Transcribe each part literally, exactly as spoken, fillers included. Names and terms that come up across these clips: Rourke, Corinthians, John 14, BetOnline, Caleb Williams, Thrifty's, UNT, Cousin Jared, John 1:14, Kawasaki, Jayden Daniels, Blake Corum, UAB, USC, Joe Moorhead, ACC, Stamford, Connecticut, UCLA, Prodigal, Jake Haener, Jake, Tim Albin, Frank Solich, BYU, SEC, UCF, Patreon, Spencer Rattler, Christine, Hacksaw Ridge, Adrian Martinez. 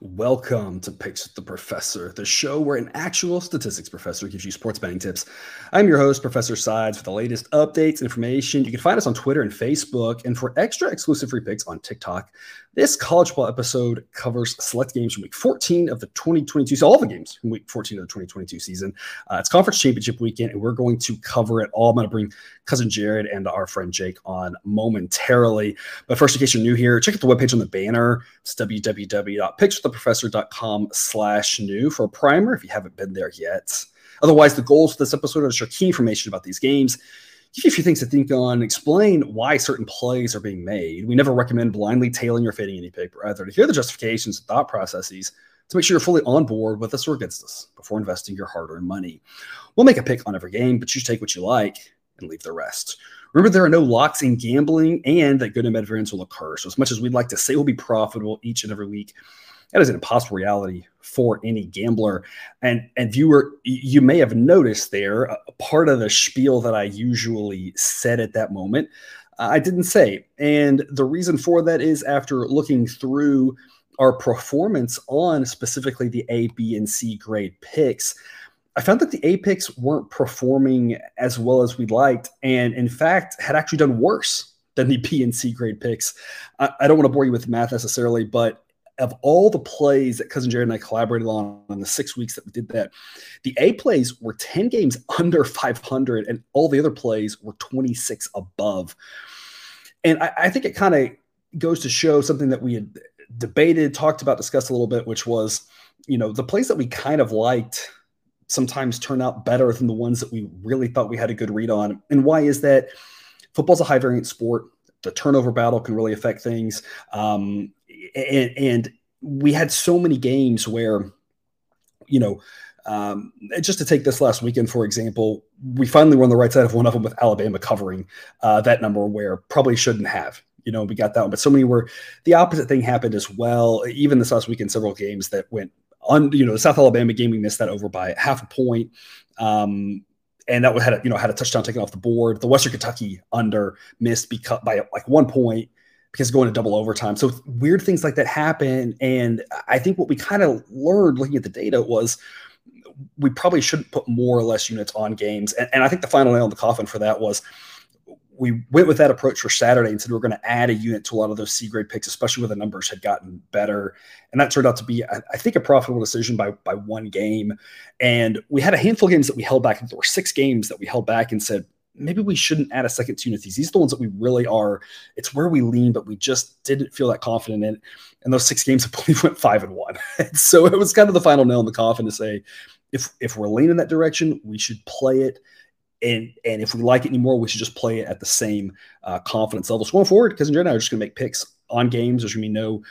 Welcome to Picks with the Professor, the show where an actual statistics professor gives you sports betting tips. I'm your host, Professor Sides, for the latest updates, information. You can find us on Twitter and Facebook, and for extra exclusive free picks on TikTok. This college football episode covers select games from week fourteen of the twenty twenty-two, so all the games from week fourteen of the twenty twenty-two season. Uh, it's conference championship weekend, and we're going to cover it all. I'm going to bring Cousin Jared and our friend Jake on momentarily. But first, in case you're new here, check out the webpage on the banner. It's w w w dot picks with the professor dot com slash new for a primer if you haven't been there yet. Otherwise, the goals of this episode are to share key information about these games, give you a few things to think on, explain why certain plays are being made. We never recommend blindly tailing or fading any pick, but rather to hear the justifications and thought processes to make sure you're fully on board with us or against us before investing your hard-earned money. We'll make a pick on every game, but you take what you like and leave the rest. Remember, there are no locks in gambling, and that good and bad variance will occur. So as much as we'd like to say we'll be profitable each and every week, that is an impossible reality for any gambler. And and viewer, you may have noticed there, a part of the spiel that I usually said at that moment, uh, I didn't say. And the reason for that is after looking through our performance on specifically the A, B, and C grade picks, I found that the A picks weren't performing as well as we'd liked, and in fact had actually done worse than the B and C grade picks. I, I don't want to bore you with math necessarily, but of all the plays that Cousin Jared and I collaborated on in the six weeks that we did that, the A plays were ten games under five hundred, and all the other plays were twenty-six above. And I, I think it kind of goes to show something that we had debated, talked about, discussed a little bit, which was, you know, the plays that we kind of liked sometimes turn out better than the ones that we really thought we had a good read on. And why is that? Football's a high variance sport. The turnover battle can really affect things. Um, And, and we had so many games where, you know, um, just to take this last weekend, for example, we finally were on the right side of one of them with Alabama covering uh, that number where probably shouldn't have, you know, we got that one. But so many were the opposite thing happened as well. Even this last weekend, several games that went on, you know, the South Alabama game, we missed that over by half a point. Um, And that had a, you know, had a touchdown taken off the board. The Western Kentucky under missed because, by like one point, because going to double overtime. So weird things like that happen. And I think what we kind of learned looking at the data was we probably shouldn't put more or less units on games. And, and I think the final nail in the coffin for that was we went with that approach for Saturday and said we were going to add a unit to a lot of those C-grade picks, especially where the numbers had gotten better. And that turned out to be, I, I think, a profitable decision by by one game. And we had a handful of games that we held back. There were six games that we held back and said, maybe we shouldn't add a second tune to these. These are the ones that we really are. It's where we lean, but we just didn't feel that confident in. And those six games, I believe, went five and one. And so it was kind of the final nail in the coffin to say, if if we're leaning that direction, we should play it. And and if we like it anymore, we should just play it at the same uh, confidence level. So going forward, because in general, we're just going to make picks on games. There's going to be no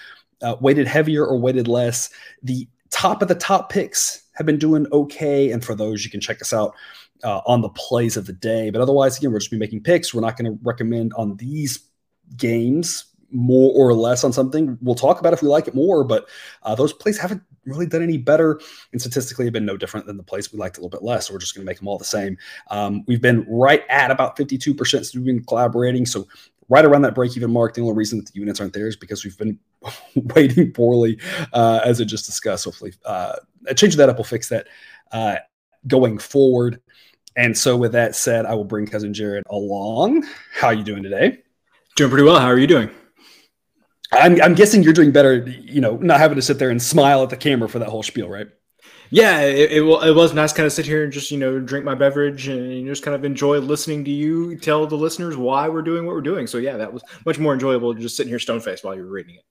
uh, weighted heavier or weighted less. The top of the top picks have been doing okay. And for those, you can check us out Uh, on the plays of the day. But otherwise, again, we're just be making picks. We're not going to recommend on these games more or less on something. We'll talk about it if we like it more, but uh, those plays haven't really done any better and statistically have been no different than the plays we liked a little bit less. So we're just going to make them all the same. Um, we've been right at about fifty-two percent since we've been collaborating. So right around that break-even mark. The only reason that the units aren't there is because we've been waiting poorly, uh, as I just discussed. Hopefully, uh, a change of that up will fix that uh, going forward. And so with that said, I will bring Cousin Jared along. How are you doing today? Doing pretty well. How are you doing? I'm, I'm guessing you're doing better, you know, not having to sit there and smile at the camera for that whole spiel, right? Yeah, it, it, it was nice kind of sit here and just, you know, drink my beverage and you know, just kind of enjoy listening to you tell the listeners why we're doing what we're doing. So, yeah, that was much more enjoyable than just sitting here stone-faced while you were reading it.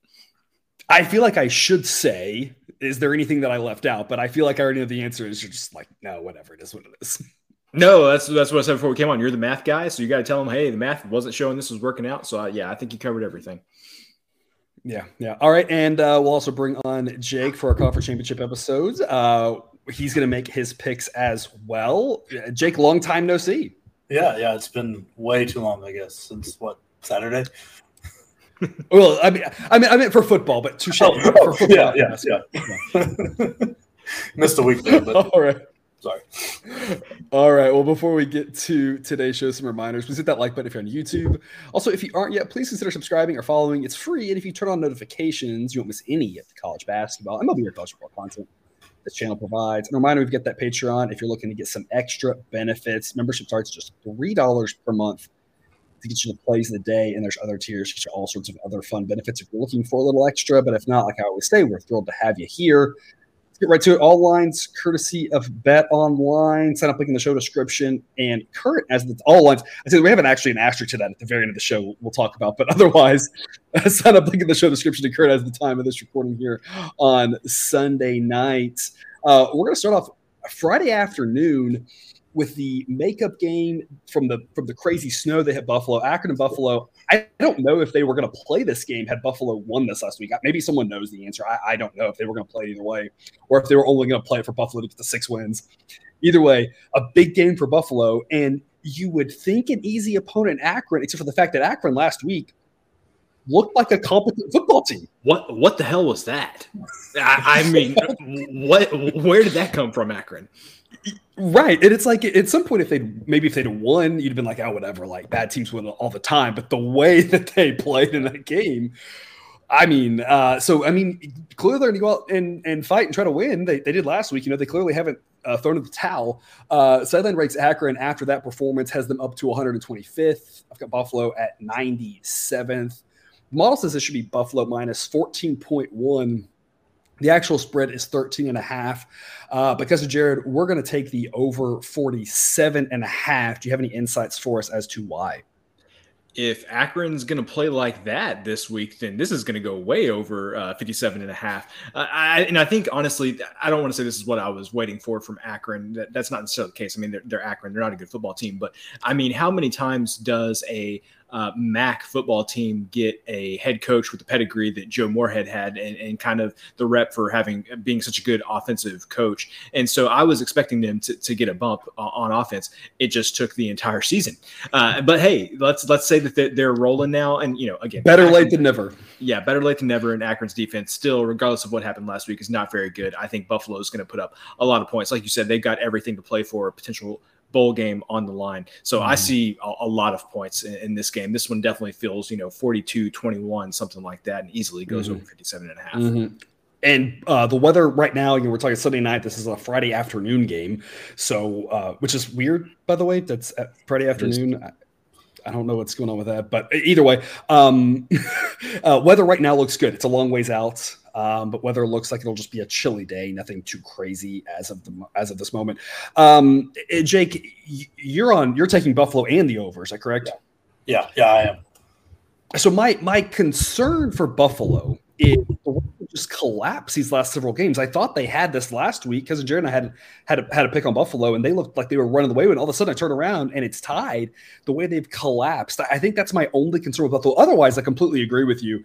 I feel like I should say, is there anything that I left out? But I feel like I already know the answer is you're just like, no, whatever. It is what it is. No, that's that's what I said before we came on. You're the math guy, so you got to tell them, hey, the math wasn't showing this was working out. So, uh, yeah, I think you covered everything. Yeah, yeah. All right, and uh, we'll also bring on Jake for our conference championship episodes. Uh, he's going to make his picks as well. Jake, long time no see. Yeah, yeah, it's been way too long, I guess, since, what, Saturday? Well, I mean, I mean, I meant for football, but touche. Oh, for football. Yeah, yeah, yeah. Missed a week there, but all right. Sorry. All right. Well, before we get to today's show, some reminders. Please hit that like button if you're on YouTube. Also, if you aren't yet, please consider subscribing or following. It's free. And if you turn on notifications, you won't miss any of the college basketball, M L B, or college football content this channel provides. And a reminder, we've got that Patreon if you're looking to get some extra benefits. Membership starts just three dollars per month to get you to plays of the day. And there's other tiers, which are all sorts of other fun benefits if you're looking for a little extra. But if not, like I always say, we're thrilled to have you here. Get right to it. All lines courtesy of Bet Online. Sign up link in the show description. And current as it's all lines. I said we have an actually an asterisk to that at the very end of the show we'll talk about. But otherwise, uh, sign up link in the show description to current as the time of this recording here on Sunday night. Uh, we're going to start off Friday afternoon with the makeup game from the from the crazy snow that hit Buffalo. Akron and Buffalo. I don't know if they were going to play this game had Buffalo won this last week. Maybe someone knows the answer. I, I don't know if they were going to play either way or if they were only going to play for Buffalo to get the six wins. Either way, a big game for Buffalo. And you would think an easy opponent, Akron, except for the fact that Akron last week looked like a competent football team. What what the hell was that? I, I mean, what? Where did that come from, Akron? Right, and it's like at some point if they'd maybe if they'd won, you'd have been like, oh, whatever. Like bad teams win all the time, but the way that they played in that game, I mean, uh, so I mean, clearly they're going to go out and, and fight and try to win. They they did last week. You know, they clearly haven't uh, thrown in the towel. Uh, Sideline rates Akron after that performance has them up to one hundred twenty-fifth. I've got Buffalo at ninety-seventh. The model says this should be Buffalo minus fourteen point one. The actual spread is thirteen and a half. Uh, because of Jared, we're going to take the over forty-seven and a half. Do you have any insights for us as to why? If Akron's going to play like that this week, then this is going to go way over uh, fifty-seven and a half. Uh, I, and I think, honestly, I don't want to say this is what I was waiting for from Akron. That, that's not necessarily the case. I mean, they're, they're Akron. They're not a good football team. But, I mean, how many times does a uh, M A C football team get a head coach with the pedigree that Joe Moorhead had and, and kind of the rep for having being such a good offensive coach? And so I was expecting them to, to get a bump on offense. It just took the entire season. Uh, but hey, let's, let's say that they're rolling now. And, you know, again, better Akron, late than never. Yeah. Better late than never. And Akron's defense still, regardless of what happened last week, is not very good. I think Buffalo is going to put up a lot of points. Like you said, they've got everything to play for, a potential bowl game on the line. So mm-hmm. I see a, a lot of points in, in this game. This one definitely feels, you know, forty-two twenty-one, something like that, and easily goes mm-hmm. over fifty-seven and a half. Mm-hmm. And uh, the weather right now, you know, we're talking Sunday night. This is a Friday afternoon game. So, uh, which is weird, by the way, that's at Friday afternoon. I, I don't know what's going on with that, but either way, um, uh, weather right now looks good. It's a long ways out. Um, but weather looks like it'll just be a chilly day, nothing too crazy as of the as of this moment. Um, Jake, you're on. You're taking Buffalo and the over. Is that correct? Yeah, yeah, yeah I am. So my my concern for Buffalo is the way they just collapse these last several games. I thought they had this last week because Jared and I had had a, had a pick on Buffalo, and they looked like they were running the way. When all of a sudden I turn around and it's tied. The way they've collapsed, I think that's my only concern with Buffalo. Otherwise, I completely agree with you.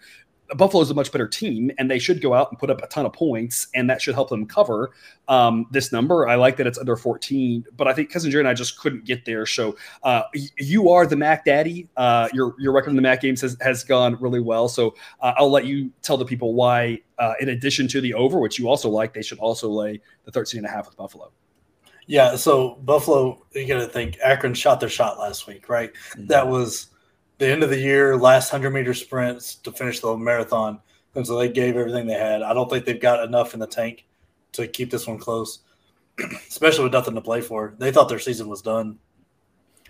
Buffalo is a much better team, and they should go out and put up a ton of points, and that should help them cover um, this number. I like that it's under fourteen, but I think Cousin Jared and I just couldn't get there. So uh, you are the Mac Daddy. Uh, your your record in the Mac games has, has gone really well. So uh, I'll let you tell the people why, uh, in addition to the over, which you also like, they should also lay the thirteen and a half with Buffalo. Yeah, so Buffalo, you got to think, Akron shot their shot last week, right? Mm-hmm. That was – the end of the year, last one hundred meter sprints to finish the marathon. And so they gave everything they had. I don't think they've got enough in the tank to keep this one close, especially with nothing to play for. They thought their season was done.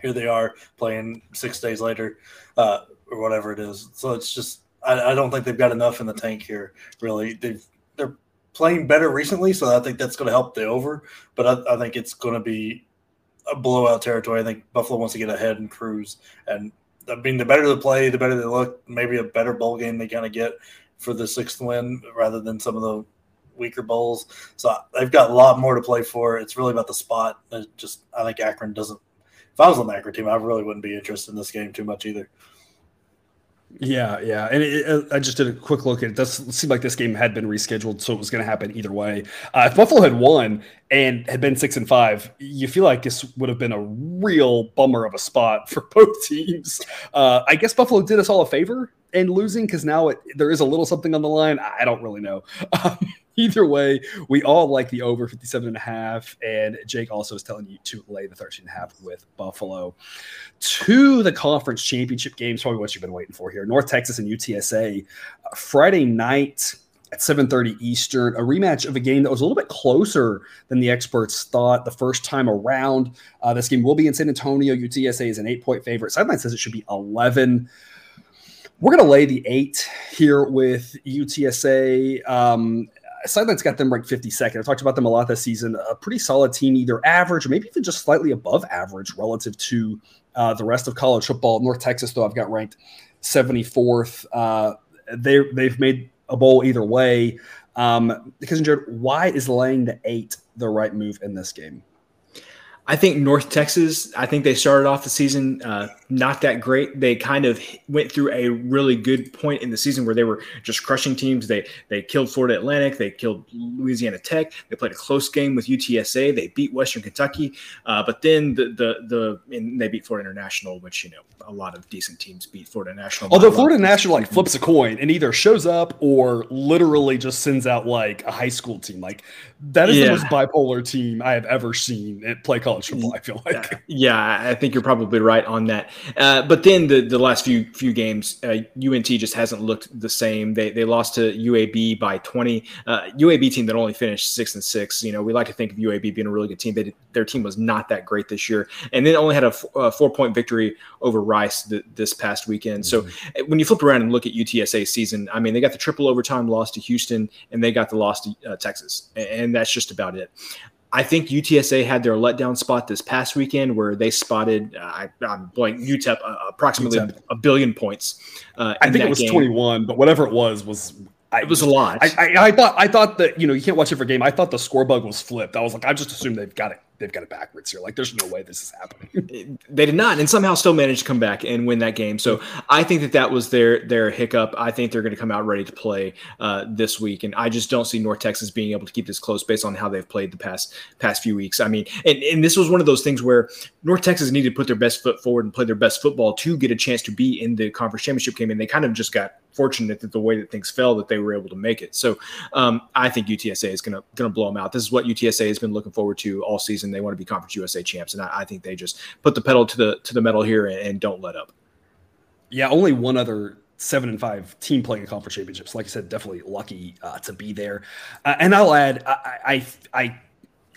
Here they are playing six days later uh, or whatever it is. So it's just I, I don't think they've got enough in the tank here, really. They've, they're playing better recently, so I think that's going to help the over. But I, I think it's going to be a blowout territory. I think Buffalo wants to get ahead and cruise, and – I mean, the better they play, the better they look. Maybe a better bowl game they kind of get for the sixth win rather than some of the weaker bowls. So they've got a lot more to play for. It's really about the spot. It's just I think Akron doesn't – if I was on the Akron team, I really wouldn't be interested in this game too much either. Yeah, yeah. And it, it, I just did a quick look. It does seem like this game had been rescheduled, so it was going to happen either way. Uh, if Buffalo had won and had been six and five, you feel like this would have been a real bummer of a spot for both teams. Uh, I guess Buffalo did us all a favor in losing because now it, there is a little something on the line. I don't really know. Um, Either way, we all like the over fifty-seven and a half, and Jake also is telling you to lay the thirteen and a half with Buffalo. To the conference championship games, probably what you've been waiting for here. North Texas and U T S A, uh, Friday night at seven thirty Eastern, a rematch of a game that was a little bit closer than the experts thought the first time around. Uh, this game will be in San Antonio. U T S A is an eight-point favorite. Sideline says it should be eleven. We're going to lay the eight here with U T S A. Um, Sideline's got them ranked fifty-second. I've talked about them a lot this season. A pretty solid team, either average or maybe even just slightly above average relative to uh, the rest of college football. North Texas, though, I've got ranked seventy-fourth. Uh, they, they've made a bowl either way. Um, because, Jared, why is laying the eight the right move in this game? I think North Texas, I think they started off the season uh, not that great. They kind of went through a really good point in the season where they were just crushing teams. They they killed Florida Atlantic. They killed Louisiana Tech. They played a close game with U T S A. They beat Western Kentucky. Uh, but then the the the and they beat Florida International, which, you know, a lot of decent teams beat Florida International. Although Florida International like flips a coin and either shows up or literally just sends out like a high school team. Like that is yeah. the most bipolar team I have ever seen at play college. I feel like. Uh, yeah, I think you're probably right on that. Uh, but then the, the last few few games, uh, U N T just hasn't looked the same. They they lost to U A B by twenty. Uh, U A B team that only finished six and six. You know, we like to think of U A B being a really good team. They did, their team was not that great this year, and then only had a, f- a four point victory over Rice th- this past weekend. Mm-hmm. So when you flip around and look at U T S A's season, I mean, they got the triple overtime loss to Houston, and they got the loss to uh, Texas, and, and that's just about it. I think U T S A had their letdown spot this past weekend where they spotted, uh, I, I'm blank, U T E P uh, approximately U T E P. a billion points. Uh, I think it was game. twenty-one, but whatever it was, was I, it was a lot. I, I, I thought I thought that, you know, you can't watch every game. I thought the score bug was flipped. I was like, I just assumed they've got it. They've got it backwards here. Like, there's no way this is happening. They did not, and somehow still managed to come back and win that game. So I think that that was their their hiccup. I think they're going to come out ready to play uh, this week, and I just don't see North Texas being able to keep this close based on how they've played the past past few weeks. I mean, and, and this was one of those things where North Texas needed to put their best foot forward and play their best football to get a chance to be in the conference championship game, and they kind of just got fortunate that the way that things fell that they were able to make it. So um, I think U T S A is going to going to blow them out. This is what U T S A has been looking forward to all season. They want to be Conference U S A champs, and I, I think they just put the pedal to the to the metal here and, and don't let up. Yeah, only one other seven and five team playing in conference championships. Like I said, definitely lucky uh, to be there. Uh, and I'll add, I I I,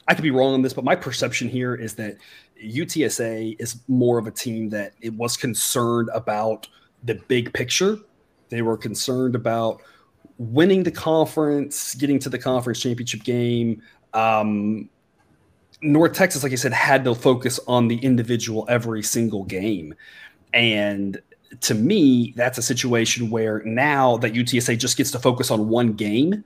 I could be wrong on this, but my perception here is that U T S A is more of a team that it was concerned about the big picture. They were concerned about winning the conference, getting to the conference championship game. Um, North Texas, like I said, had to focus on the individual every single game. And to me, that's a situation where now that U T S A just gets to focus on one game,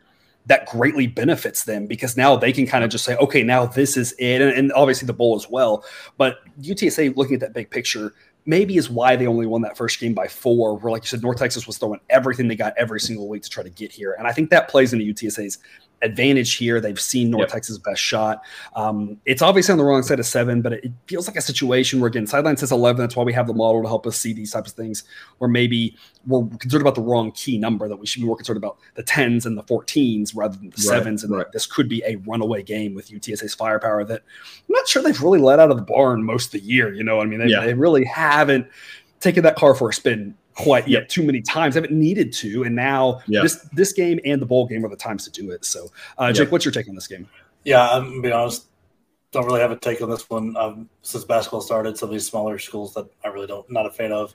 that greatly benefits them because now they can kind of just say, okay, now this is it. And, and obviously the bowl as well. But U T S A, looking at that big picture, maybe is why they only won that first game by four, where, like you said, North Texas was throwing everything they got every single week to try to get here. And I think that plays into U T S A's advantage here. They've seen North yep. Texas' best shot. Um, it's obviously on the wrong side of seven, but it, it feels like a situation where, again, sideline says eleven. That's why we have the model to help us see these types of things, where maybe we're concerned about the wrong key number, that we should be more concerned about the tens and the fourteens rather than the right, sevens. And right. This could be a runaway game with U T S A's firepower that I'm not sure they've really let out of the barn most of the year. You know what I mean? They, yeah. they really haven't taken that car for a spin quite yet yep. too many times. Haven't needed to. And now yep. this this game and the bowl game are the times to do it. So, uh, Jake, yep. what's your take on this game? Yeah, I'm going to be honest. Don't really have a take on this one. Um, since basketball started, some of these smaller schools that I really don't, not a fan of.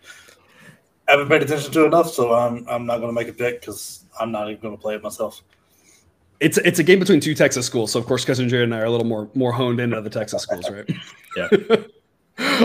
I haven't paid attention to enough, so I'm I'm not going to make a pick because I'm not even going to play it myself. It's it's a game between two Texas schools. So, of course, Cousin Jared and I are a little more, more honed into the Texas schools, right? yeah.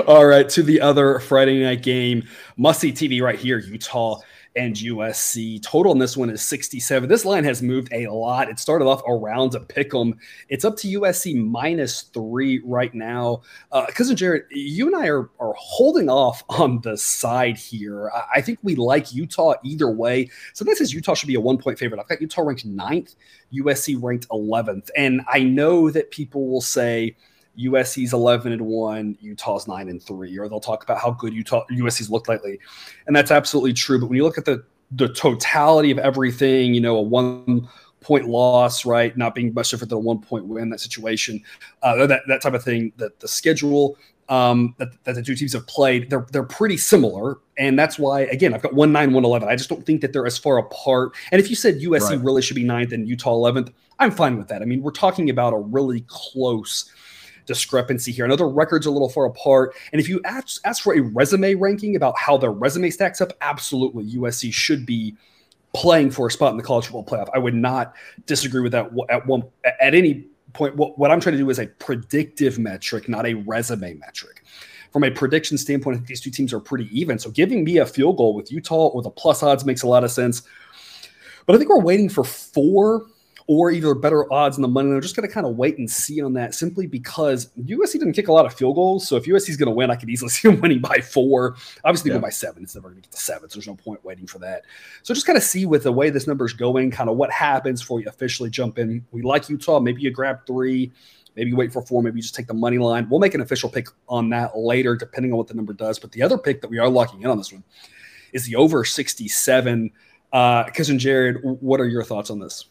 All right, to the other Friday night game. Must-see T V right here, Utah and U S C. Total on this one is sixty-seven. This line has moved a lot. It started off around a pick'em. It's up to U S C minus three right now. Uh, Cousin Jared, you and I are, are holding off on the side here. I, I think we like Utah either way. Somebody says Utah should be a one-point favorite. I've got Utah ranked ninth, U S C ranked eleventh. And I know that people will say – U S C's eleven and one, Utah's nine and three, or they'll talk about how good Utah U S C's looked lately. And that's absolutely true. But when you look at the the totality of everything, you know, a one point loss, right? Not being much different than a one point win, that situation, uh, that, that type of thing, that the schedule um, that, that the two teams have played, they're, they're pretty similar. And that's why, again, I've got one, nine, one, eleven. I just don't think that they're as far apart. And if you said U S C right. really should be ninth and Utah eleventh, I'm fine with that. I mean, we're talking about a really close discrepancy here. I know their records are a little far apart. And if you ask, ask for a resume ranking about how their resume stacks up, absolutely U S C should be playing for a spot in the college football playoff. I would not disagree with that at one at any point. What, what I'm trying to do is a predictive metric, not a resume metric. From a prediction standpoint, I think these two teams are pretty even. So giving me a field goal with Utah or the plus odds makes a lot of sense. But I think we're waiting for four or either better odds in the money. They're just going to kind of wait and see on that simply because U S C didn't kick a lot of field goals. So if U S C is going to win, I could easily see them winning by four. Obviously, yeah. Go by seven. It's never going to get to seven. So there's no point waiting for that. So just kind of see with the way this number is going, kind of what happens before you officially jump in. We like Utah. Maybe you grab three. Maybe you wait for four. Maybe you just take the money line. We'll make an official pick on that later, depending on what the number does. But the other pick that we are locking in on this one is the over sixty-seven. Uh, Cousin Jared, what are your thoughts on this?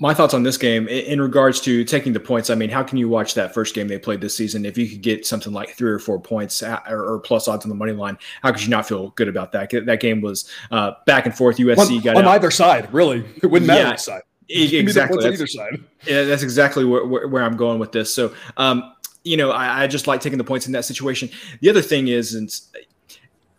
My thoughts on this game in regards to taking the points. I mean, how can you watch that first game they played this season? If you could get something like three or four points or plus odds on the money line, how could you not feel good about that? That game was uh, back and forth. U S C on, got on out. Either side, really. It wouldn't matter yeah. which side. Exactly. That's, either side. Yeah, that's exactly where, where, where I'm going with this. So, um, you know, I, I just like taking the points in that situation. The other thing is, and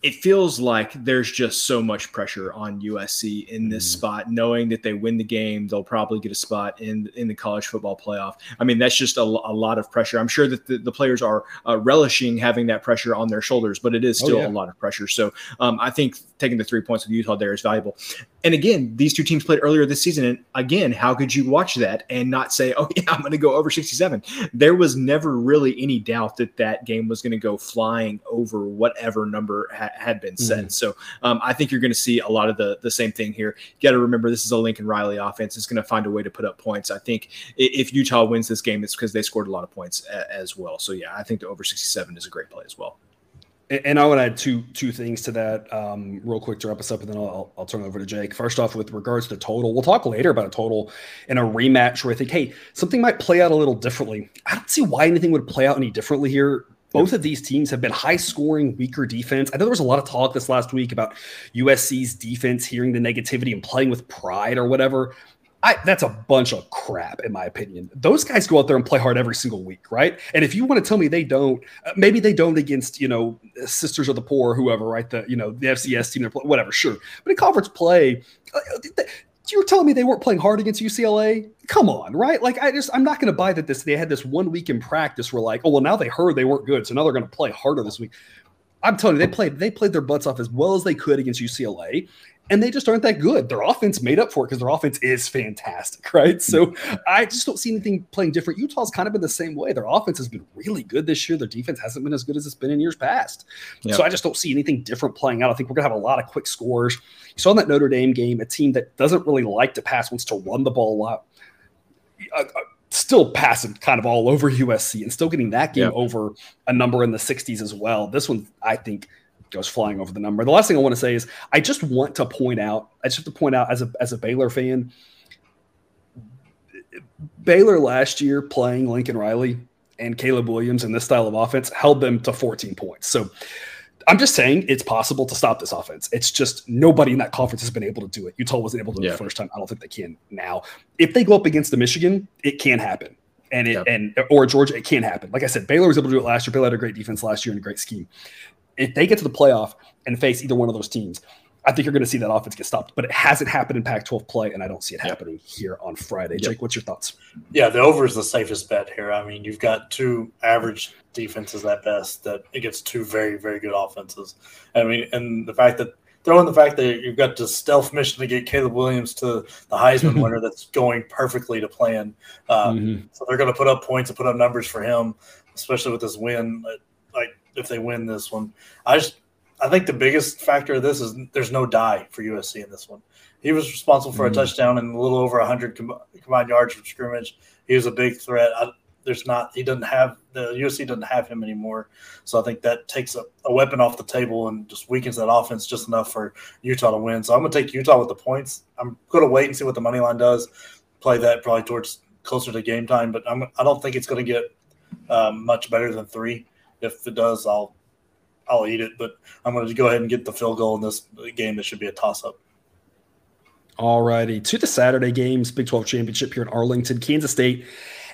it feels like there's just so much pressure on U S C in this mm. spot, knowing that they win the game, they'll probably get a spot in in the college football playoff. I mean, that's just a, a lot of pressure. I'm sure that the, the players are uh, relishing having that pressure on their shoulders, but it is still oh, yeah. a lot of pressure. So um, I think taking the three points with Utah there is valuable. And again, these two teams played earlier this season. And again, how could you watch that and not say, oh, yeah, I'm going to go over sixty-seven? There was never really any doubt that that game was going to go flying over whatever number ha- had been set. Mm-hmm. So um, I think you're going to see a lot of the, the same thing here. You got to remember, this is a Lincoln Riley offense. It's going to find a way to put up points. I think if Utah wins this game, it's because they scored a lot of points a- as well. So, yeah, I think the over sixty-seven is a great play as well. And I would add two two things to that um, real quick to wrap us up, and then I'll, I'll turn it over to Jake. First off, with regards to total, we'll talk later about a total in a rematch where I think, hey, something might play out a little differently. I don't see why anything would play out any differently here. Both of these teams have been high-scoring, weaker defense. I know there was a lot of talk this last week about U S C's defense hearing the negativity and playing with pride or whatever. I, that's a bunch of crap, in my opinion. Those guys go out there and play hard every single week, right? And if you want to tell me they don't, uh, maybe they don't against, you know, Sisters of the Poor, whoever, right? The, you know, the F C S team, whatever, sure. But in conference play, uh, they, you were telling me they weren't playing hard against U C L A? Come on, right? Like, I just, I'm not going to buy that this, they had this one week in practice where like, oh, well, now they heard they weren't good, so now they're going to play harder this week. I'm telling you, they played, they played their butts off as well as they could against U C L A. And they just aren't that good. Their offense made up for it because their offense is fantastic, right? So I just don't see anything playing different. Utah's kind of been the same way. Their offense has been really good this year. Their defense hasn't been as good as it's been in years past. Yep. So I just don't see anything different playing out. I think we're going to have a lot of quick scores. You saw in that Notre Dame game, a team that doesn't really like to pass, wants to run the ball a lot, uh, uh, still passing kind of all over U S C and still getting that game yep. over a number in the sixties as well. This one, I think, goes flying over the number. The last thing I want to say is I just want to point out, I just have to point out as a as a Baylor fan, Baylor last year playing Lincoln Riley and Caleb Williams in this style of offense held them to fourteen points. So I'm just saying it's possible to stop this offense. It's just nobody in that conference has been able to do it. Utah wasn't able to do yeah. it the first time. I don't think they can now. If they go up against the Michigan, it can happen. And it yep. and or Georgia, it can happen. Like I said, Baylor was able to do it last year. Baylor had a great defense last year and a great scheme. If they get to the playoff and face either one of those teams, I think you're going to see that offense get stopped. But it hasn't happened in Pac twelve play, and I don't see it happening here on Friday. Yep. Jake, what's your thoughts? Yeah, the over is the safest bet here. I mean, you've got two average defenses at best that against two very, very good offenses. I mean, and the fact that throw in the fact that you've got the stealth mission to get Caleb Williams to the Heisman winner that's going perfectly to plan. Um, mm-hmm. So they're going to put up points and put up numbers for him, especially with this win. Like, if they win this one, I just I think the biggest factor of this is there's no die for U S C in this one. He was responsible for mm-hmm. a touchdown and a little over one hundred combined yards from scrimmage. He was a big threat. I, there's not, he doesn't have, the U S C doesn't have him anymore. So I think that takes a, a weapon off the table and just weakens that offense just enough for Utah to win. So I'm going to take Utah with the points. I'm going to wait and see what the money line does, play that probably towards closer to game time. But I'm, I don't think it's going to get um, much better than three. If it does, I'll I'll eat it. But I'm going to go ahead and get the field goal in this game. That should be a toss-up. All righty. To the Saturday games, Big twelve Championship here in Arlington, Kansas State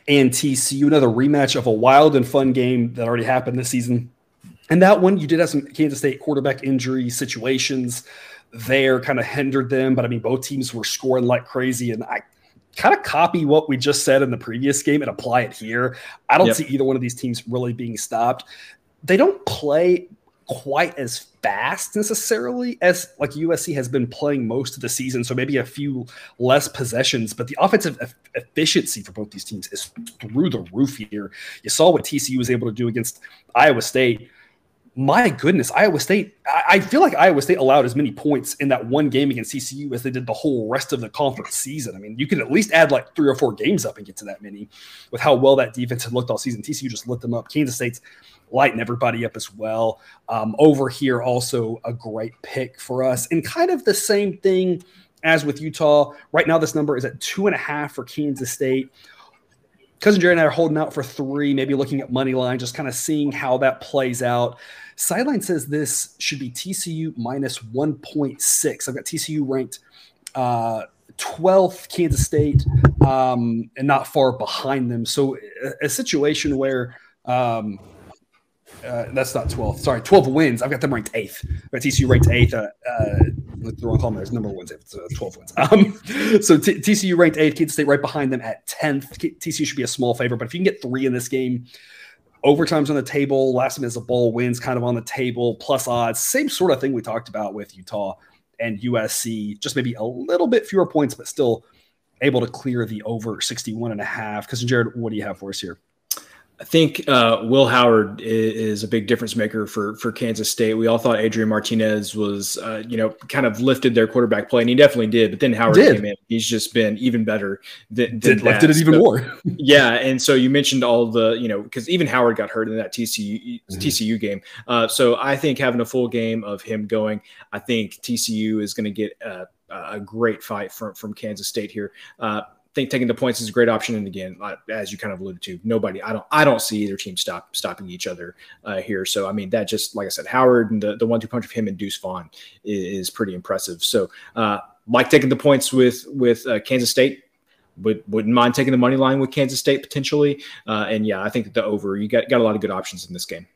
and T C U. Another rematch of a wild and fun game that already happened this season. And that one, you did have some Kansas State quarterback injury situations there, kind of hindered them. But, I mean, both teams were scoring like crazy. And I kind of copy what we just said in the previous game and apply it here. I don't yep. see either one of these teams really being stopped. They don't play quite as fast necessarily as like U S C has been playing most of the season. So maybe a few less possessions, but the offensive e- efficiency for both these teams is through the roof here. You saw what T C U was able to do against Iowa State. My goodness, Iowa State, I, I feel like Iowa State allowed as many points in that one game against T C U as they did the whole rest of the conference season. I mean, you can at least add like three or four games up and get to that many with how well that defense had looked all season. T C U just lit them up. Kansas State's lighting everybody up as well. Um, over here, also a great pick for us. And kind of the same thing as with Utah. Right now, this number is at two and a half for Kansas State. Cousin Jared and I are holding out for three, maybe looking at money line, just kind of seeing how that plays out. Sideline says this should be T C U minus one point six. I've got T C U ranked uh, twelfth, Kansas State, um, and not far behind them. So a, a situation where um, uh, that's not twelfth. Sorry, twelve wins. I've got them ranked eighth. I've got T C U ranked eighth. Uh, uh, the wrong column there is number one, it's uh, twelve wins. Um, so T- TCU ranked eighth, Kansas State right behind them at tenth. K- T C U should be a small favorite, but if you can get three in this game, overtime's on the table, last minute is a bowl, wins kind of on the table, plus odds, same sort of thing we talked about with Utah and U S C, just maybe a little bit fewer points, but still able to clear the over sixty-one and a half. Cousin Jared, what do you have for us here? I think uh, Will Howard is a big difference maker for for Kansas State. We all thought Adrian Martinez was, uh, you know, kind of lifted their quarterback play, and he definitely did. But then Howard did. came in; he's just been even better than, than did, that. Lifted it even so, more. Yeah, and so you mentioned all the, you know, because even Howard got hurt in that T C U mm-hmm. T C U game. Uh, so I think having a full game of him going, I think T C U is going to get a, a great fight from from Kansas State here. Uh, I think taking the points is a great option. And again, as you kind of alluded to, nobody, I don't, I don't see either team stop stopping each other uh, here. So, I mean, that just, like I said, Howard and the, the one-two punch of him and Deuce Vaughn is, is pretty impressive. So uh, like taking the points with, with uh, Kansas State, would, wouldn't mind taking the money line with Kansas State potentially. Uh, and yeah, I think that the over, you got, got a lot of good options in this game.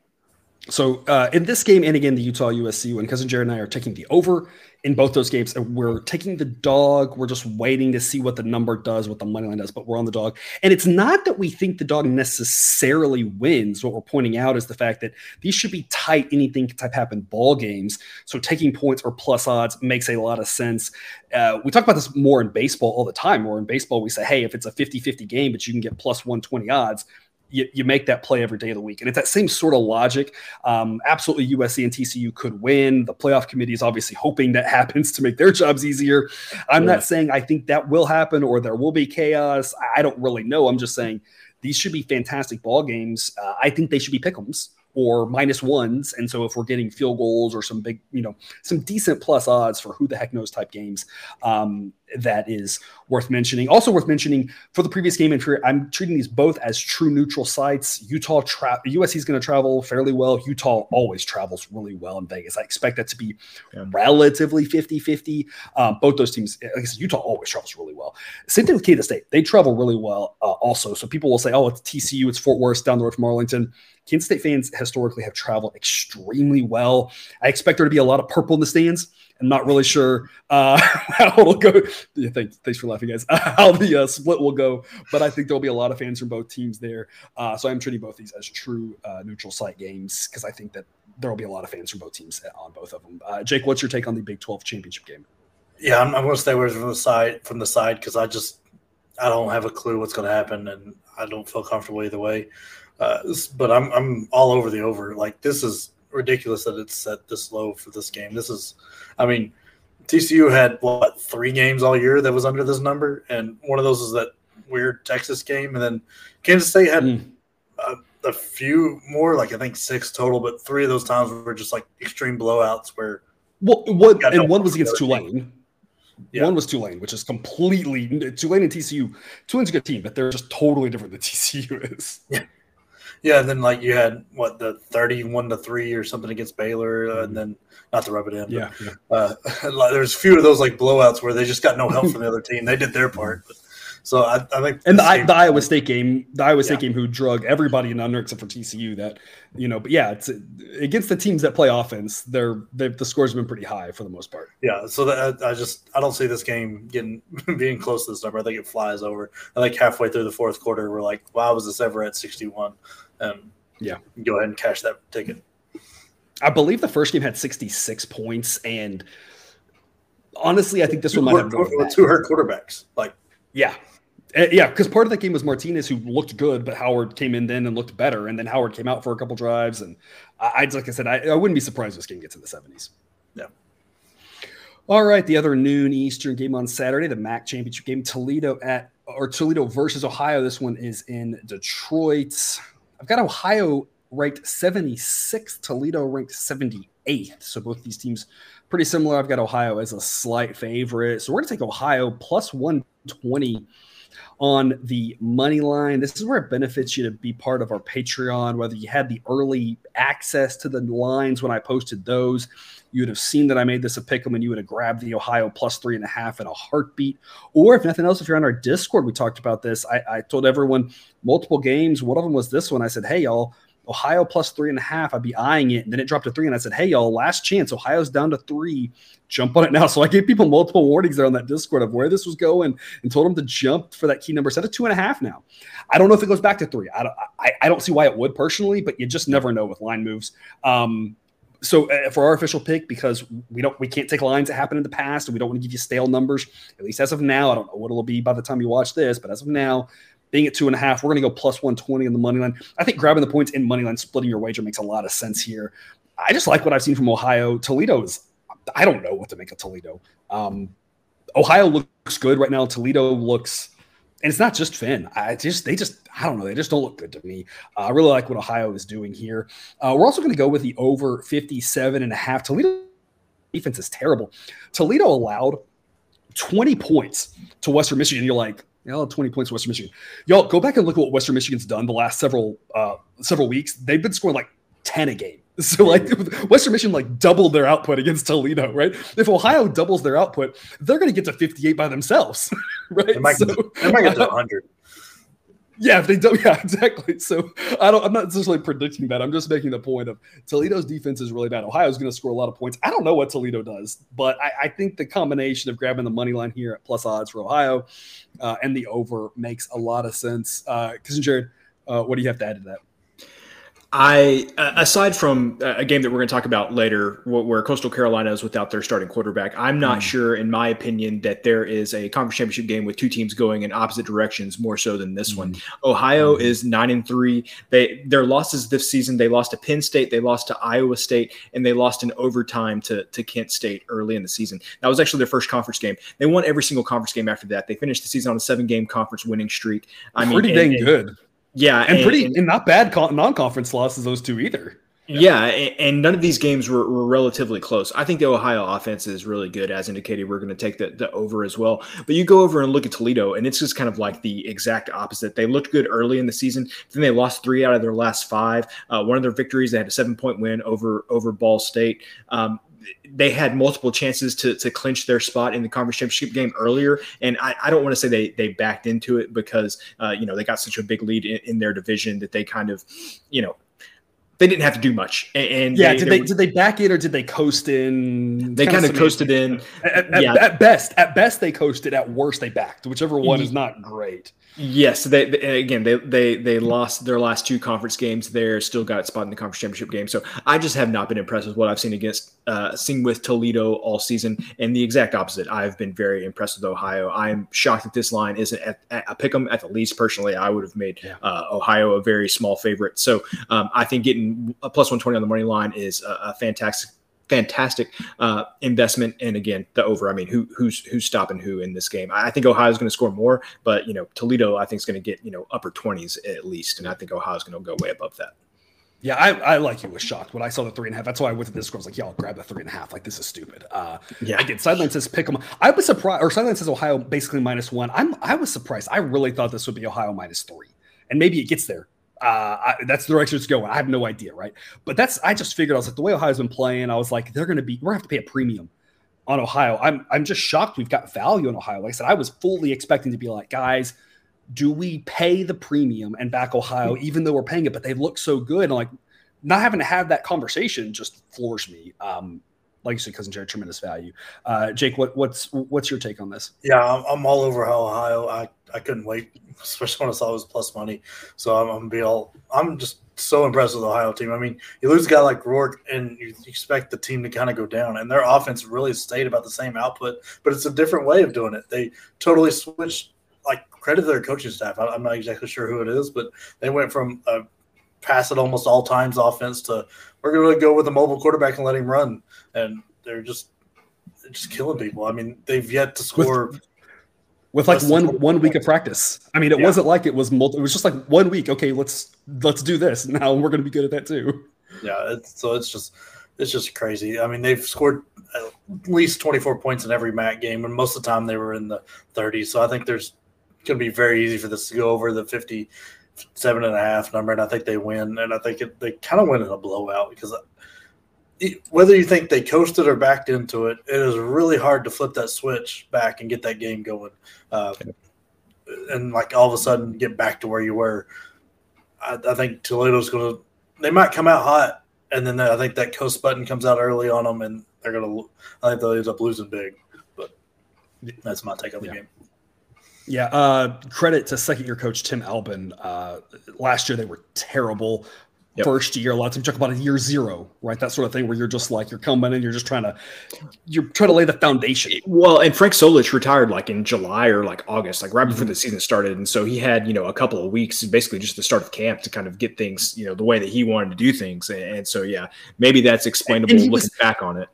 So uh, in this game, and again, the Utah U S C one, Cousin Jared and I are taking the over in both those games. And we're taking the dog. We're just waiting to see what the number does, what the money line does, but we're on the dog. And it's not that we think the dog necessarily wins. What we're pointing out is the fact that these should be tight, anything type happen ball games. So taking points or plus odds makes a lot of sense. Uh, we talk about this more in baseball all the time. Or in baseball, we say, hey, if it's a fifty-fifty game, but you can get plus one twenty odds, You, you make that play every day of the week. And it's that same sort of logic. Um, absolutely, U S C and T C U could win. The playoff committee is obviously hoping that happens to make their jobs easier. I'm yeah. not saying I think that will happen or there will be chaos. I don't really know. I'm just saying these should be fantastic ball games. Uh, I think they should be pick'ems or minus ones. And so if we're getting field goals or some big, you know, some decent plus odds for who the heck knows type games, um, that is worth mentioning. Also worth mentioning for the previous game, and for, I'm treating these both as true neutral sites. Utah, tra- U S C is going to travel fairly well. Utah always travels really well in Vegas. I expect that to be yeah. relatively fifty-fifty. Um, both those teams, like I said, Utah always travels really well. Same thing with Kansas State. They travel really well uh, also. So people will say, oh, it's T C U, it's Fort Worth, down the road from Arlington. Kansas State fans historically have traveled extremely well. I expect there to be a lot of purple in the stands. I'm not really sure uh, how it'll go. Yeah, thanks, thanks for laughing, guys. Uh, how the uh, split will go, but I think there'll be a lot of fans from both teams there. Uh, so I'm treating both these as true uh, neutral site games because I think that there'll be a lot of fans from both teams on both of them. Uh, Jake, what's your take on the Big twelve championship game? Yeah, I'm, I'm going to stay away from the side from the side because I just I don't have a clue what's going to happen, and I don't feel comfortable either way. Uh, but I'm I'm all over the over. Like, this is ridiculous that it's set this low for this game. This is, I mean, T C U had what three games all year that was under this number, and one of those is that weird Texas game. And then Kansas State had mm. a, a few more, like I think six total, but three of those times were just like extreme blowouts where well, what and no one was against Tulane. Yeah. One was Tulane, which is completely – Tulane and T C U. Tulane's a good team, but they're just totally different than T C U is. Yeah, yeah. And then, like, you had, what, the thirty-one to three or something against Baylor, uh, and then – not to rub it in. But, yeah. yeah. Uh, there's a few of those, like, blowouts where they just got no help from the other team. They did their part. But, so, I, I think – And the, I, the Iowa State game, the Iowa yeah. State game who drug everybody in under except for T C U that – you know, but, yeah, it's against the teams that play offense, they're, the score's been pretty high for the most part. Yeah, so that, I just – I don't see this game getting being close to this number. I think it flies over. I think halfway through the fourth quarter, we're like, wow, was this ever at sixty-one? Um, yeah. Go ahead and cash that ticket. I believe the first game had sixty-six points, and honestly, I think this one might have gone back. Two of her quarterbacks. Like, yeah. Yeah, because part of that game was Martinez, who looked good, but Howard came in then and looked better, and then Howard came out for a couple drives, and I, like I said, I, I wouldn't be surprised if this game gets in the seventies. Yeah. All right, the other noon Eastern game on Saturday, the M A C championship game, Toledo at or Toledo versus Ohio. This one is in Detroit. I've got Ohio ranked seventy-sixth, Toledo ranked seventy-eighth. So both these teams pretty similar. I've got Ohio as a slight favorite, so we're gonna take Ohio plus one twenty. On the money line. This is where it benefits you to be part of our Patreon. Whether you had the early access to the lines when I posted those, you would have seen that I made this a pick 'em and you would have grabbed the Ohio plus three and a half in a heartbeat. Or if nothing else, if you're on our Discord, we talked about this. I, I told everyone multiple games. One of them was this one. I said, hey, y'all, Ohio plus three and a half. I'd be eyeing it. And then it dropped to three. And I said, hey, y'all, last chance. Ohio's down to three. Jump on it now. So I gave people multiple warnings there on that Discord of where this was going and told them to jump for that key number. Set at two and a half now. I don't know if it goes back to three. I don't, I, I don't see why it would personally, but you just never know with line moves. Um, so for our official pick, because we don't, we can't take lines that happened in the past and we don't want to give you stale numbers, at least as of now. I don't know what it'll be by the time you watch this, but as of now, being at two and a half, we're going to go plus one twenty on the money line. I think grabbing the points in money line, splitting your wager makes a lot of sense here. I just like what I've seen from Ohio. Toledo is, I don't know what to make of Toledo. Um, Ohio looks good right now. Toledo looks, and it's not just Finn. I just, they just, I don't know. They just don't look good to me. Uh, I really like what Ohio is doing here. Uh, we're also going to go with the over fifty-seven and a half. Toledo defense is terrible. Toledo allowed twenty points to Western Michigan. You're like, y'all twenty points to Western Michigan. Y'all go back and look at what Western Michigan's done the last several uh, several weeks. They've been scoring like ten a game. So like Western Michigan like doubled their output against Toledo, right? If Ohio doubles their output, they're going to get to fifty-eight by themselves, right? They might, so, they might get to one hundred. Yeah, if they don't, yeah, exactly. So I don't, I'm not necessarily predicting that. I'm just making the point of Toledo's defense is really bad. Ohio's going to score a lot of points. I don't know what Toledo does, but I, I think the combination of grabbing the money line here at plus odds for Ohio uh, and the over makes a lot of sense. Uh, Cousin Jared, uh, what do you have to add to that? I, aside from a game that we're going to talk about later, where Coastal Carolina is without their starting quarterback, I'm not mm. sure, in my opinion, that there is a conference championship game with two teams going in opposite directions more so than this mm. one. Ohio mm. is nine and three. They their losses this season, they lost to Penn State, they lost to Iowa State, and they lost in overtime to, to Kent State early in the season. That was actually their first conference game. They won every single conference game after that. They finished the season on a seven-game conference winning streak. I mean, pretty dang and, good. Yeah, and, and pretty and, and not bad con- non-conference losses those two either. Yeah, yeah and, and none of these games were, were relatively close. I think the Ohio offense is really good, as indicated. We're going to take the, the over as well. But you go over and look at Toledo, and it's just kind of like the exact opposite. They looked good early in the season, then they lost three out of their last five. Uh, one of their victories, they had a seven-point win over over Ball State. Um, they had multiple chances to to clinch their spot in the conference championship game earlier. And I, I don't want to say they, they backed into it because, uh, you know, they got such a big lead in, in their division that they kind of, you know, they didn't have to do much. And yeah, they, did they, they did they back in or did they coast in? They kind of coasted in. At, at, yeah. at best, at best they coasted. At worst they backed. Whichever one is not great. Yes, they, they again they they they lost their last two conference games. They're still got a spot in the conference championship game. So I just have not been impressed with what I've seen against uh, seen with Toledo all season, and the exact opposite. I've been very impressed with Ohio. I'm shocked that this line isn't at, at a pick 'em at the least. Personally, I would have made uh, Ohio a very small favorite. So um, I think getting a plus one twenty on the money line is a, a fantastic fantastic uh, investment. And again, the over, I mean, who who's who's stopping who in this game? I think Ohio's going to score more, but, you know, Toledo, I think, is going to get, you know, upper twenties at least. And I think Ohio's going to go way above that. Yeah, I, I like you was shocked when I saw the three and a half. That's why I went to this score. I was like, yeah, I'll grab the three and a half. Like, this is stupid. Uh, yeah. Again, Sideline says pick them. I was surprised, or Sideline says Ohio basically minus one. I'm, I was surprised. I really thought this would be Ohio minus three. And maybe it gets there. Uh, I, that's the direction it's going. I have no idea, right? But that's, I just figured, I was like, the way Ohio's been playing, I was like, they're going to be, we're going to have to pay a premium on Ohio. I'm, I'm just shocked we've got value on Ohio. Like I said, I was fully expecting to be like, guys, do we pay the premium and back Ohio, even though we're paying it, but they look so good? And like, not having to have that conversation just floors me. Um, like you said, Cousin Jared, tremendous value. Uh, Jake, what, what's, what's your take on this? Yeah, I'm, I'm all over Ohio. I, I couldn't wait, especially when I saw it was plus money. So I'm, I'm gonna be all, I'm just so impressed with the Ohio team. I mean, you lose a guy like Rourke and you expect the team to kind of go down, and their offense really stayed about the same output, but it's a different way of doing it. They totally switched. Like, credit to their coaching staff. I'm not exactly sure who it is, but they went from a pass at almost all times offense to we're going to go with a mobile quarterback and let him run. And they're just they're just killing people. I mean, they've yet to score with, with like one one week of practice. I mean, it yeah. wasn't like it was multi. It was just like one week. Okay, let's let's do this now. We're going to be good at that too. Yeah. It's, so it's just it's just crazy. I mean, they've scored at least twenty-four points in every M A C game, and most of the time they were in the thirties. So I think there's going to be very easy for this to go over the fifty-seven and a half number, and I think they win. And I think it, they kind of win in a blowout, because it, whether you think they coached it or backed into it, it is really hard to flip that switch back and get that game going, uh, and like all of a sudden get back to where you were. I, I think Toledo's going to they might come out hot, and then I think that coast button comes out early on them, and they're going to I think they'll end up losing big. But that's my take on the yeah. game. Yeah, uh, credit to second-year coach Tim Albin. Uh, last year they were terrible. Yep. First year, a lot of times talk about a year zero, right? That sort of thing where you're just like you're coming in, you're just trying to, you're trying to lay the foundation. Well, and Frank Solich retired like in July or like August, like right mm-hmm. before the season started, and so he had you know a couple of weeks, basically just the start of camp, to kind of get things you know the way that he wanted to do things, and, and so yeah, maybe that's explainable and, and looking was- back on it.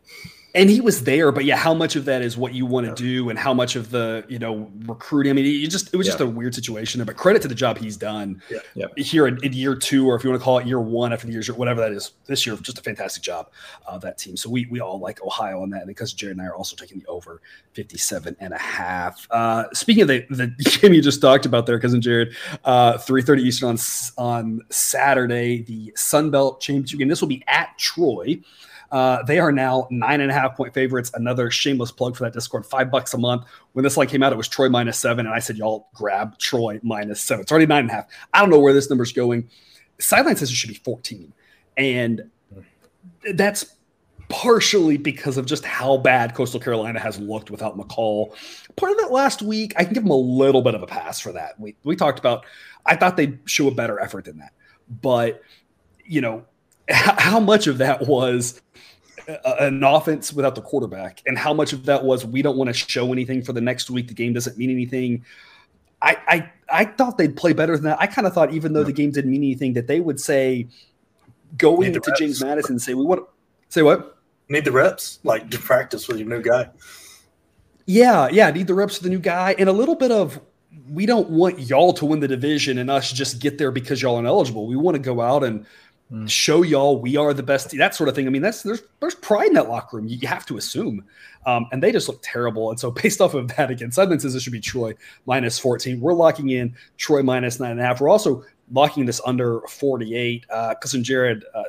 And he was there, but yeah, how much of that is what you want to yeah. do, and how much of the you know recruiting? I mean, you just it was yeah. just a weird situation there. But credit to the job he's done yeah. Yeah. here in, in year two, or if you want to call it year one after the years, whatever that is. This year, just a fantastic job of uh, that team. So we we all like Ohio on that, and because Jared and I are also taking the over fifty-seven and a half. Uh, speaking of the, the game you just talked about there, Cousin Jared, uh, three thirty Eastern on on Saturday, the Sun Belt Championship game. This will be at Troy. Uh, they are now nine and a half point favorites. Another shameless plug for that Discord. Five bucks a month. When this like came out, it was Troy minus seven. And I said, y'all grab Troy minus seven. It's already nine and a half. I don't know where this number's going. Sideline says it should be fourteen. And that's partially because of just how bad Coastal Carolina has looked without McCall. Part of that last week, I can give them a little bit of a pass for that. We, we talked about, I thought they'd show a better effort than that. But, you know, h- how much of that was an offense without the quarterback, and how much of that was we don't want to show anything for the next week, the game doesn't mean anything. I I, I thought they'd play better than that. I kind of thought, even though yeah. the game didn't mean anything, that they would say, go need into James Madison and say, we want to say what? Need the reps, like to practice with your new guy. Yeah, yeah, need the reps with the new guy. And a little bit of, we don't want y'all to win the division and us just get there because y'all are ineligible. We want to go out and show y'all we are the best, that sort of thing. I mean, that's there's there's pride in that locker room. You have to assume, um, and they just look terrible. And so, based off of that, again, Sudden says it should be Troy minus fourteen. We're locking in Troy minus nine and a half. We're also locking this under forty-eight. Uh, Cousin Jared, uh,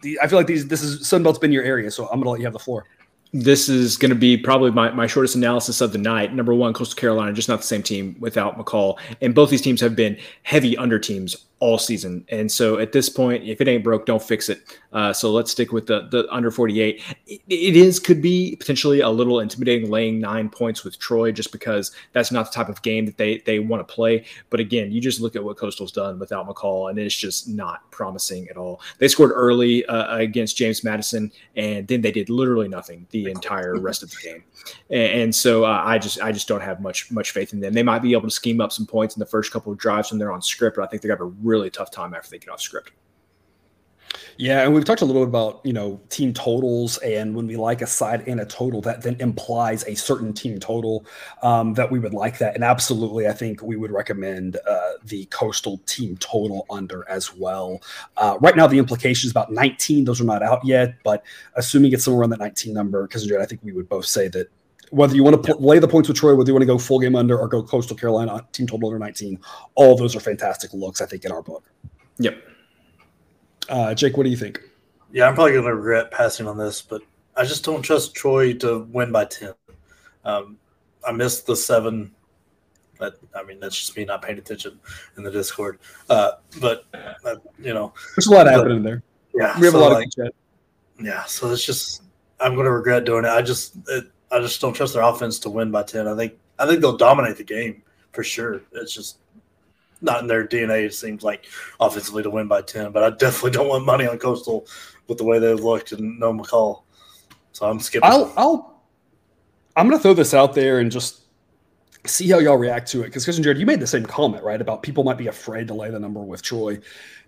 the, I feel like these this is Sunbelt's been your area, so I'm gonna let you have the floor. This is going to be probably my, my shortest analysis of the night. Number one, Coastal Carolina, just not the same team without McCall. And both these teams have been heavy under teams all season. And so at this point, if it ain't broke, don't fix it. Uh, so let's stick with the, the under forty-eight. It, it is could be potentially a little intimidating laying nine points with Troy, just because that's not the type of game that they, they want to play. But again, you just look at what Coastal's done without McCall, and it's just not promising at all. They scored early uh, against James Madison, and then they did literally nothing the entire rest of the game. And, and so uh, I just I just don't have much much faith in them. They might be able to scheme up some points in the first couple of drives when they're on script, but I think they're going to have a really tough time after they get off script. Yeah, and we've talked a little bit about, you know, team totals, and when we like a side and a total, that then implies a certain team total um, that we would like that. And absolutely, I think we would recommend uh, the Coastal team total under as well. Uh, right now, the implication is about nineteen. Those are not out yet, but assuming it's somewhere around that nineteen number, because I think we would both say that whether you want to lay the points with Troy, whether you want to go full game under or go Coastal Carolina team total under nineteen, all those are fantastic looks, I think, in our book. Yep. Uh, Jake, what do you think? Yeah, I'm probably going to regret passing on this, but I just don't trust Troy to win by ten. Um, I missed the seven. That, I mean, that's just me not paying attention in the Discord. Uh, but, uh, you know. There's a lot but, happening there. Yeah. We have so a lot like, of chat. Yeah, so it's just – I'm going to regret doing it. I just it, I just don't trust their offense to win by ten. I think I think they'll dominate the game for sure. It's just – not in their D N A, it seems like, offensively to win by ten. But I definitely don't want money on Coastal with the way they've looked and no McCall. So I'm skipping. I'll, I'll, I'm going to throw this out there and just see how y'all react to it. Because, Cousin Jared, you made the same comment, right, about people might be afraid to lay the number with Troy.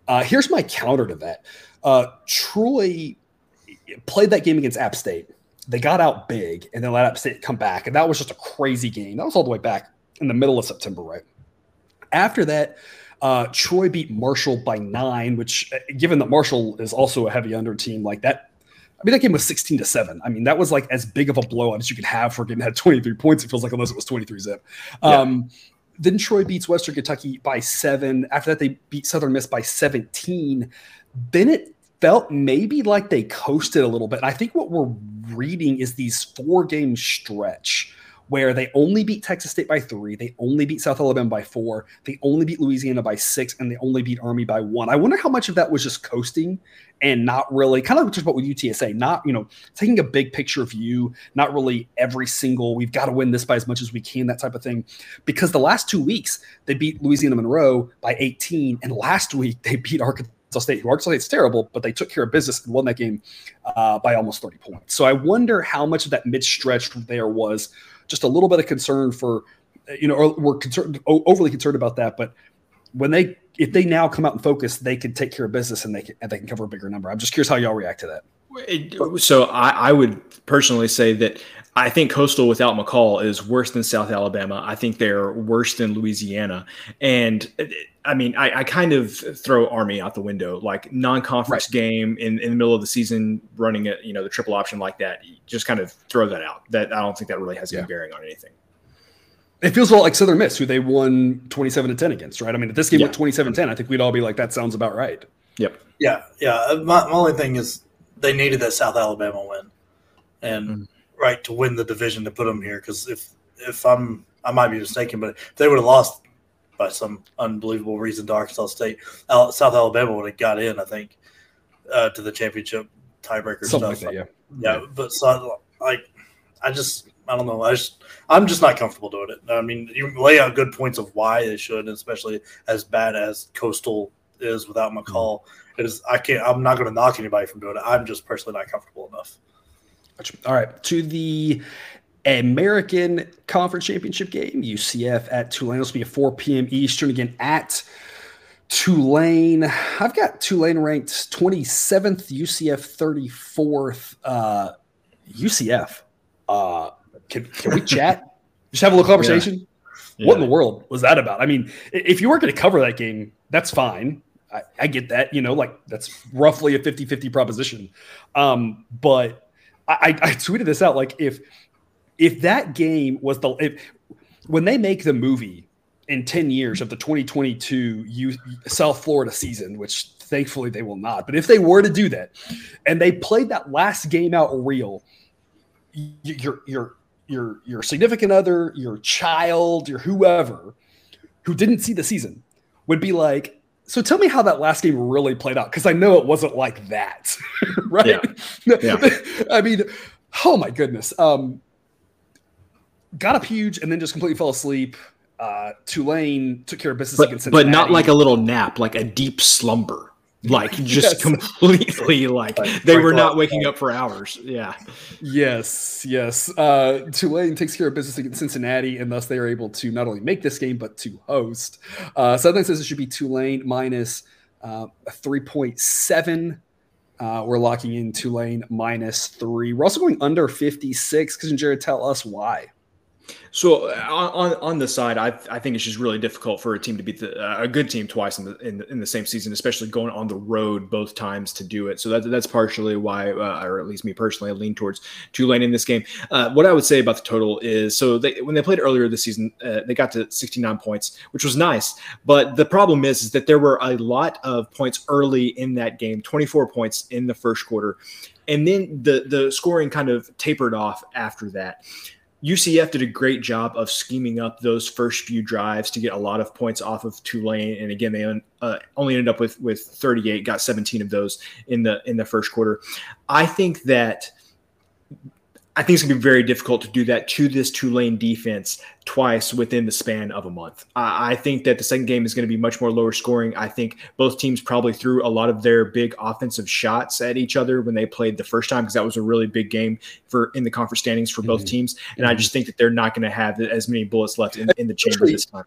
Uh, here's my counter to that. Uh, Troy played that game against App State. They got out big and then let App State come back. And that was just a crazy game. That was all the way back in the middle of September, right? After that, uh, Troy beat Marshall by nine, which, given that Marshall is also a heavy under team like that, I mean, that game was sixteen to seven. I mean, that was like as big of a blowout as you could have for a game that had twenty-three points. It feels like, unless it was twenty-three zip. Um, yeah. Then Troy beats Western Kentucky by seven. After that, they beat Southern Miss by seventeen. Then it felt maybe like they coasted a little bit. And I think what we're reading is these four-game stretch where they only beat Texas State by three, they only beat South Alabama by four, they only beat Louisiana by six, and they only beat Army by one. I wonder how much of that was just coasting and not really, kind of just what with U T S A, not, you know, taking a big picture view, not really every single, we've got to win this by as much as we can, that type of thing. Because the last two weeks, they beat Louisiana Monroe by eighteen, and last week they beat Arkansas State, who Arkansas State's terrible, but they took care of business and won that game uh, by almost thirty points. So I wonder how much of that mid-stretch there was just a little bit of concern for, you know, or we're concerned, overly concerned about that. But when they, if they now come out and focus, they can take care of business and they can, and they can cover a bigger number. I'm just curious how y'all react to that. It, so I, I would personally say that I think Coastal without McCall is worse than South Alabama. I think they're worse than Louisiana. And I mean, I, I kind of throw Army out the window, like non-conference right. game in, in the middle of the season, running a, you know, the triple option like that. Just kind of throw that out. That I don't think that really has any yeah. bearing on anything. It feels a lot like Southern Miss, who they won twenty-seven to ten against, right? I mean, if this game yeah. went twenty-seven ten, I think we'd all be like, that sounds about right. Yep. Yeah. Yeah. My, my only thing is, they needed that South Alabama win, and mm-hmm. right to win the division to put them here. Because if if I'm I might be mistaken, but if they would have lost by some unbelievable reason to Arkansas State, South Alabama would have got in. I think uh, to the championship tiebreaker Something stuff. Like that, yeah. yeah, yeah. But so like I just I don't know. I just I'm just not comfortable doing it. I mean, you lay out good points of why they should, especially as bad as Coastal is without McCall. Mm-hmm. It is, I can't, I'm not going to knock anybody from doing it. I'm just personally not comfortable enough. All right. To the American Conference Championship game, U C F at Tulane. This will be at four p.m. Eastern. Again, at Tulane. I've got Tulane ranked twenty-seventh, U C F thirty-fourth. Uh, U C F, uh, can, can we chat? Just have a little conversation? Yeah. What yeah. in the world was that about? I mean, if you weren't going to cover that game, that's fine. I, I get that, you know, like that's roughly a fifty-fifty proposition. Um, but I, I tweeted this out. Like if, if that game was the, if, when they make the movie in ten years of the twenty twenty-two U, South Florida season, which thankfully they will not, but if they were to do that and they played that last game out real, your, your, your, your significant other, your child, your whoever who didn't see the season would be like, so tell me how that last game really played out, because I know it wasn't like that, right? Yeah. Yeah. I mean, oh my goodness. Um, got up huge and then just completely fell asleep. Uh, Tulane took care of business but, against Cincinnati. But not like a little nap, like a deep slumber. Like just yes. completely like they were not waking up for hours. Yeah. Yes. Yes. Uh, Tulane takes care of business against Cincinnati, and thus they are able to not only make this game, but to host. Uh, Southern says it should be Tulane minus uh, three point seven. Uh, we're locking in Tulane minus three. We're also going under fifty-six. Cousin Jared, tell us why. So on on, on the side, I I think it's just really difficult for a team to beat the, uh, a good team twice in the, in the in the same season, especially going on the road both times to do it. So that that's partially why, uh, or at least me personally, I lean towards Tulane in this game. Uh, what I would say about the total is, so they, when they played earlier this season, uh, they got to sixty-nine points, which was nice. But the problem is, is that there were a lot of points early in that game, twenty-four points in the first quarter, and then the the scoring kind of tapered off after that. U C F did a great job of scheming up those first few drives to get a lot of points off of Tulane. And again, they uh, only ended up with, with thirty-eight, got seventeen of those in the, in the first quarter. I think that, I think it's gonna be very difficult to do that to this Tulane defense twice within the span of a month. I, I think that the second game is going to be much more lower scoring. I think both teams probably threw a lot of their big offensive shots at each other when they played the first time, because that was a really big game for in the conference standings for both mm-hmm. teams. And mm-hmm. I just think that they're not going to have as many bullets left in, in the chamber this time.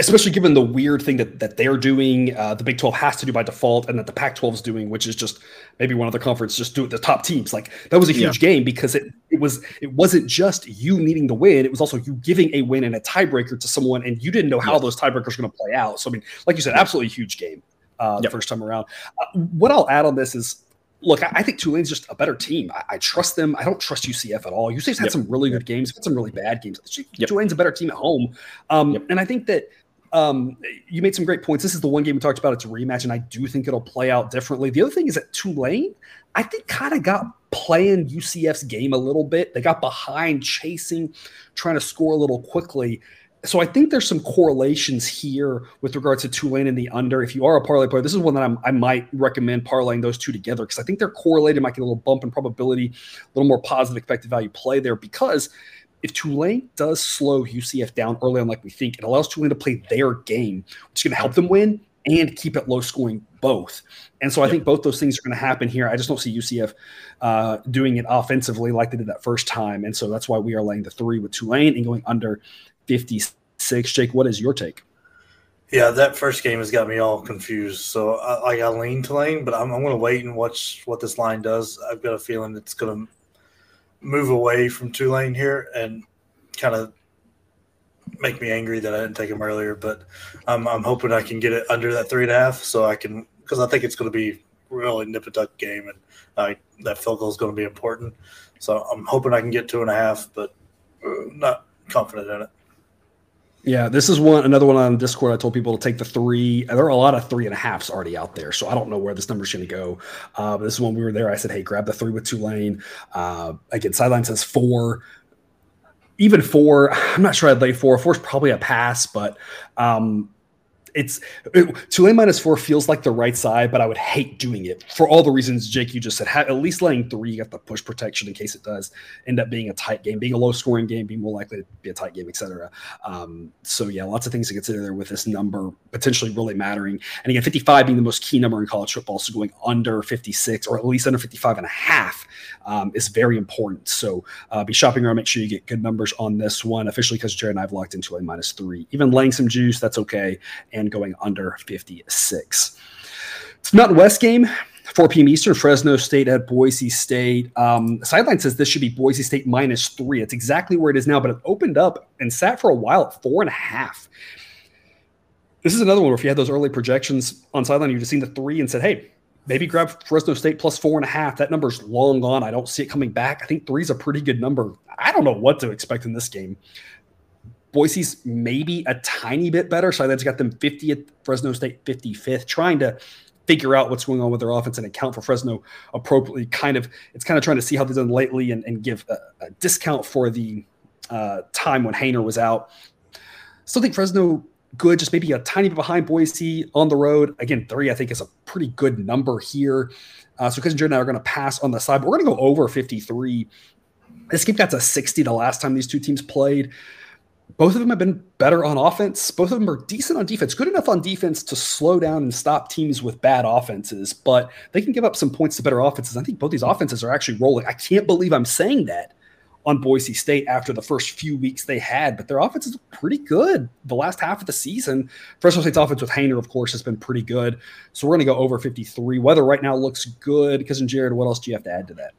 Especially given the weird thing that, that they're doing, uh, the Big twelve has to do by default, and that the Pac twelve is doing, which is just maybe one other conference just do it. The top teams, like that was a huge yeah. game, because it it was it wasn't just you needing the win; it was also you giving a win and a tiebreaker to someone, and you didn't know how yeah. those tiebreakers were going to play out. So I mean, like you said, absolutely huge game uh, the yep. first time around. Uh, what I'll add on this is, look, I, I think Tulane's just a better team. I, I trust them. I don't trust U C F at all. U C F's had yep. some really good games, had some really bad games. Yep. Tulane's a better team at home, um, yep. and I think that. Um, you made some great points. This is the one game we talked about. It's a rematch, and I do think it'll play out differently. The other thing is that Tulane, I think, kind of got playing U C F's game a little bit. They got behind, chasing, trying to score a little quickly. So I think there's some correlations here with regards to Tulane and the under. If you are a parlay player, this is one that I'm, I might recommend parlaying those two together, because I think they're correlated. Might get a little bump in probability, a little more positive expected value play there, because – if Tulane does slow U C F down early on like we think, it allows Tulane to play their game, which is going to help them win and keep it low scoring both. And so I yep. think both those things are going to happen here. I just don't see U C F uh, doing it offensively like they did that first time. And so that's why we are laying the three with Tulane and going under fifty-six. Jake, what is your take? Yeah, that first game has got me all confused. So I, I lean Tulane, but I'm, I'm going to wait and watch what this line does. I've got a feeling it's going to – move away from Tulane here and kind of make me angry that I didn't take him earlier, but I'm, I'm hoping I can get it under that three and a half so I can, because I think it's going to be really nip a duck game, and uh, that field goal is going to be important. So I'm hoping I can get two and a half, but not confident in it. Yeah, this is one another one on Discord. I told people to take the three. There are a lot of three and a halves already out there, so I don't know where this number's going to go. Uh, but this is when we were there. I said, hey, grab the three with Tulane. Uh, again, sideline says four. Even four, I'm not sure I'd lay four. Four is probably a pass, but um, it's it, Tulane minus four feels like the right side, but I would hate doing it for all the reasons, Jake, you just said. Ha- at least laying three, you got the push protection in case it does end up being a tight game, being a low-scoring game, being more likely to be a tight game, et cetera. Um, so, yeah, lots of things to consider there with this number potentially really mattering. And, again, fifty-five being the most key number in college football, so going under fifty-six or at least under fifty-five and a half um, is very important. So uh, be shopping around. Make sure you get good numbers on this one. Officially, because Jared and I have locked into a minus three. Even laying some juice, that's okay. And going under fifty-six. It's not West game, four p.m. Eastern. Fresno State at Boise State. Um, Sideline says this should be Boise State minus three. It's exactly where it is now, but it opened up and sat for a while at four and a half. This is another one where if you had those early projections on Sideline, you would have seen the three and said, hey, maybe grab Fresno State plus four and a half. That number's long gone. I don't see it coming back. I think three is a pretty good number. I don't know what to expect in this game. Boise's maybe a tiny bit better. So that's got them fiftieth, Fresno State fifty-fifth, trying to figure out what's going on with their offense and account for Fresno appropriately. Kind of, it's kind of trying to see how they've done lately and, and give a, a discount for the uh, time when Haener was out. Still think Fresno good, just maybe a tiny bit behind Boise on the road. Again, three, I think, is a pretty good number here. Uh, so Cousin Jared and I are going to pass on the side, but we're going to go over fifty-three. This game got to sixty the last time these two teams played. Both of them have been better on offense. Both of them are decent on defense, good enough on defense to slow down and stop teams with bad offenses, but they can give up some points to better offenses. I think both these offenses are actually rolling. I can't believe I'm saying that on Boise State after the first few weeks they had, but their offense is pretty good the last half of the season. Fresno State's offense with Haener, of course, has been pretty good. So we're going to go over fifty-three. Weather right now looks good. Cousin Jared, what else do you have to add to that?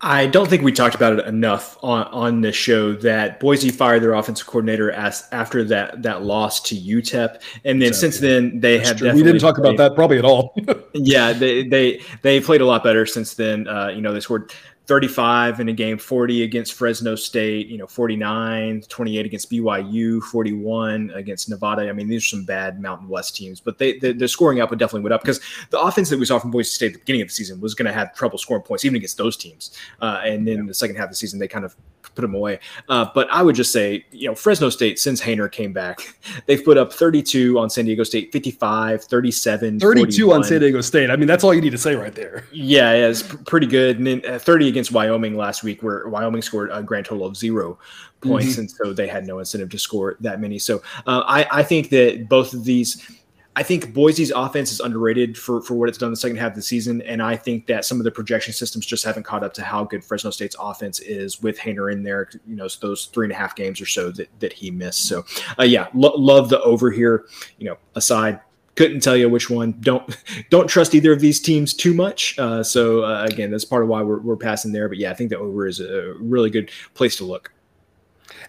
I don't think we talked about it enough on, on this show that Boise fired their offensive coordinator as, after that that loss to U T E P, and then so, since then they have definitely we didn't talk played, about that probably at all. yeah, they they they played a lot better since then. Uh, you know, they scored thirty-five in a game, forty against Fresno State, you know, forty-nine, twenty-eight against B Y U, forty-one against Nevada. I mean, these are some bad Mountain West teams, but they, they, their scoring output definitely went up because the offense that we saw from Boise State at the beginning of the season was going to have trouble scoring points even against those teams. Uh, and then yeah. the second half of the season, they kind of put them away. Uh, but I would just say, you know, Fresno State, since Haener came back, they've put up thirty-two on San Diego State, fifty-five, thirty-seven, thirty-two forty-one. On San Diego State. I mean, that's all you need to say right there. Yeah, yeah, it's pretty good. And then uh, thirty against Wyoming last week, where Wyoming scored a grand total of zero points. Mm-hmm. And so they had no incentive to score that many. So uh, I, I think that both of these, I think Boise's offense is underrated for, for what it's done the second half of the season. And I think that some of the projection systems just haven't caught up to how good Fresno State's offense is with Haener in there, you know, those three and a half games or so that, that he missed. So uh, yeah, lo- love the over here, you know, aside. Couldn't tell you which one. Don't don't trust either of these teams too much. Uh, so, uh, again, that's part of why we're, we're passing there. But, yeah, I think the over is a really good place to look.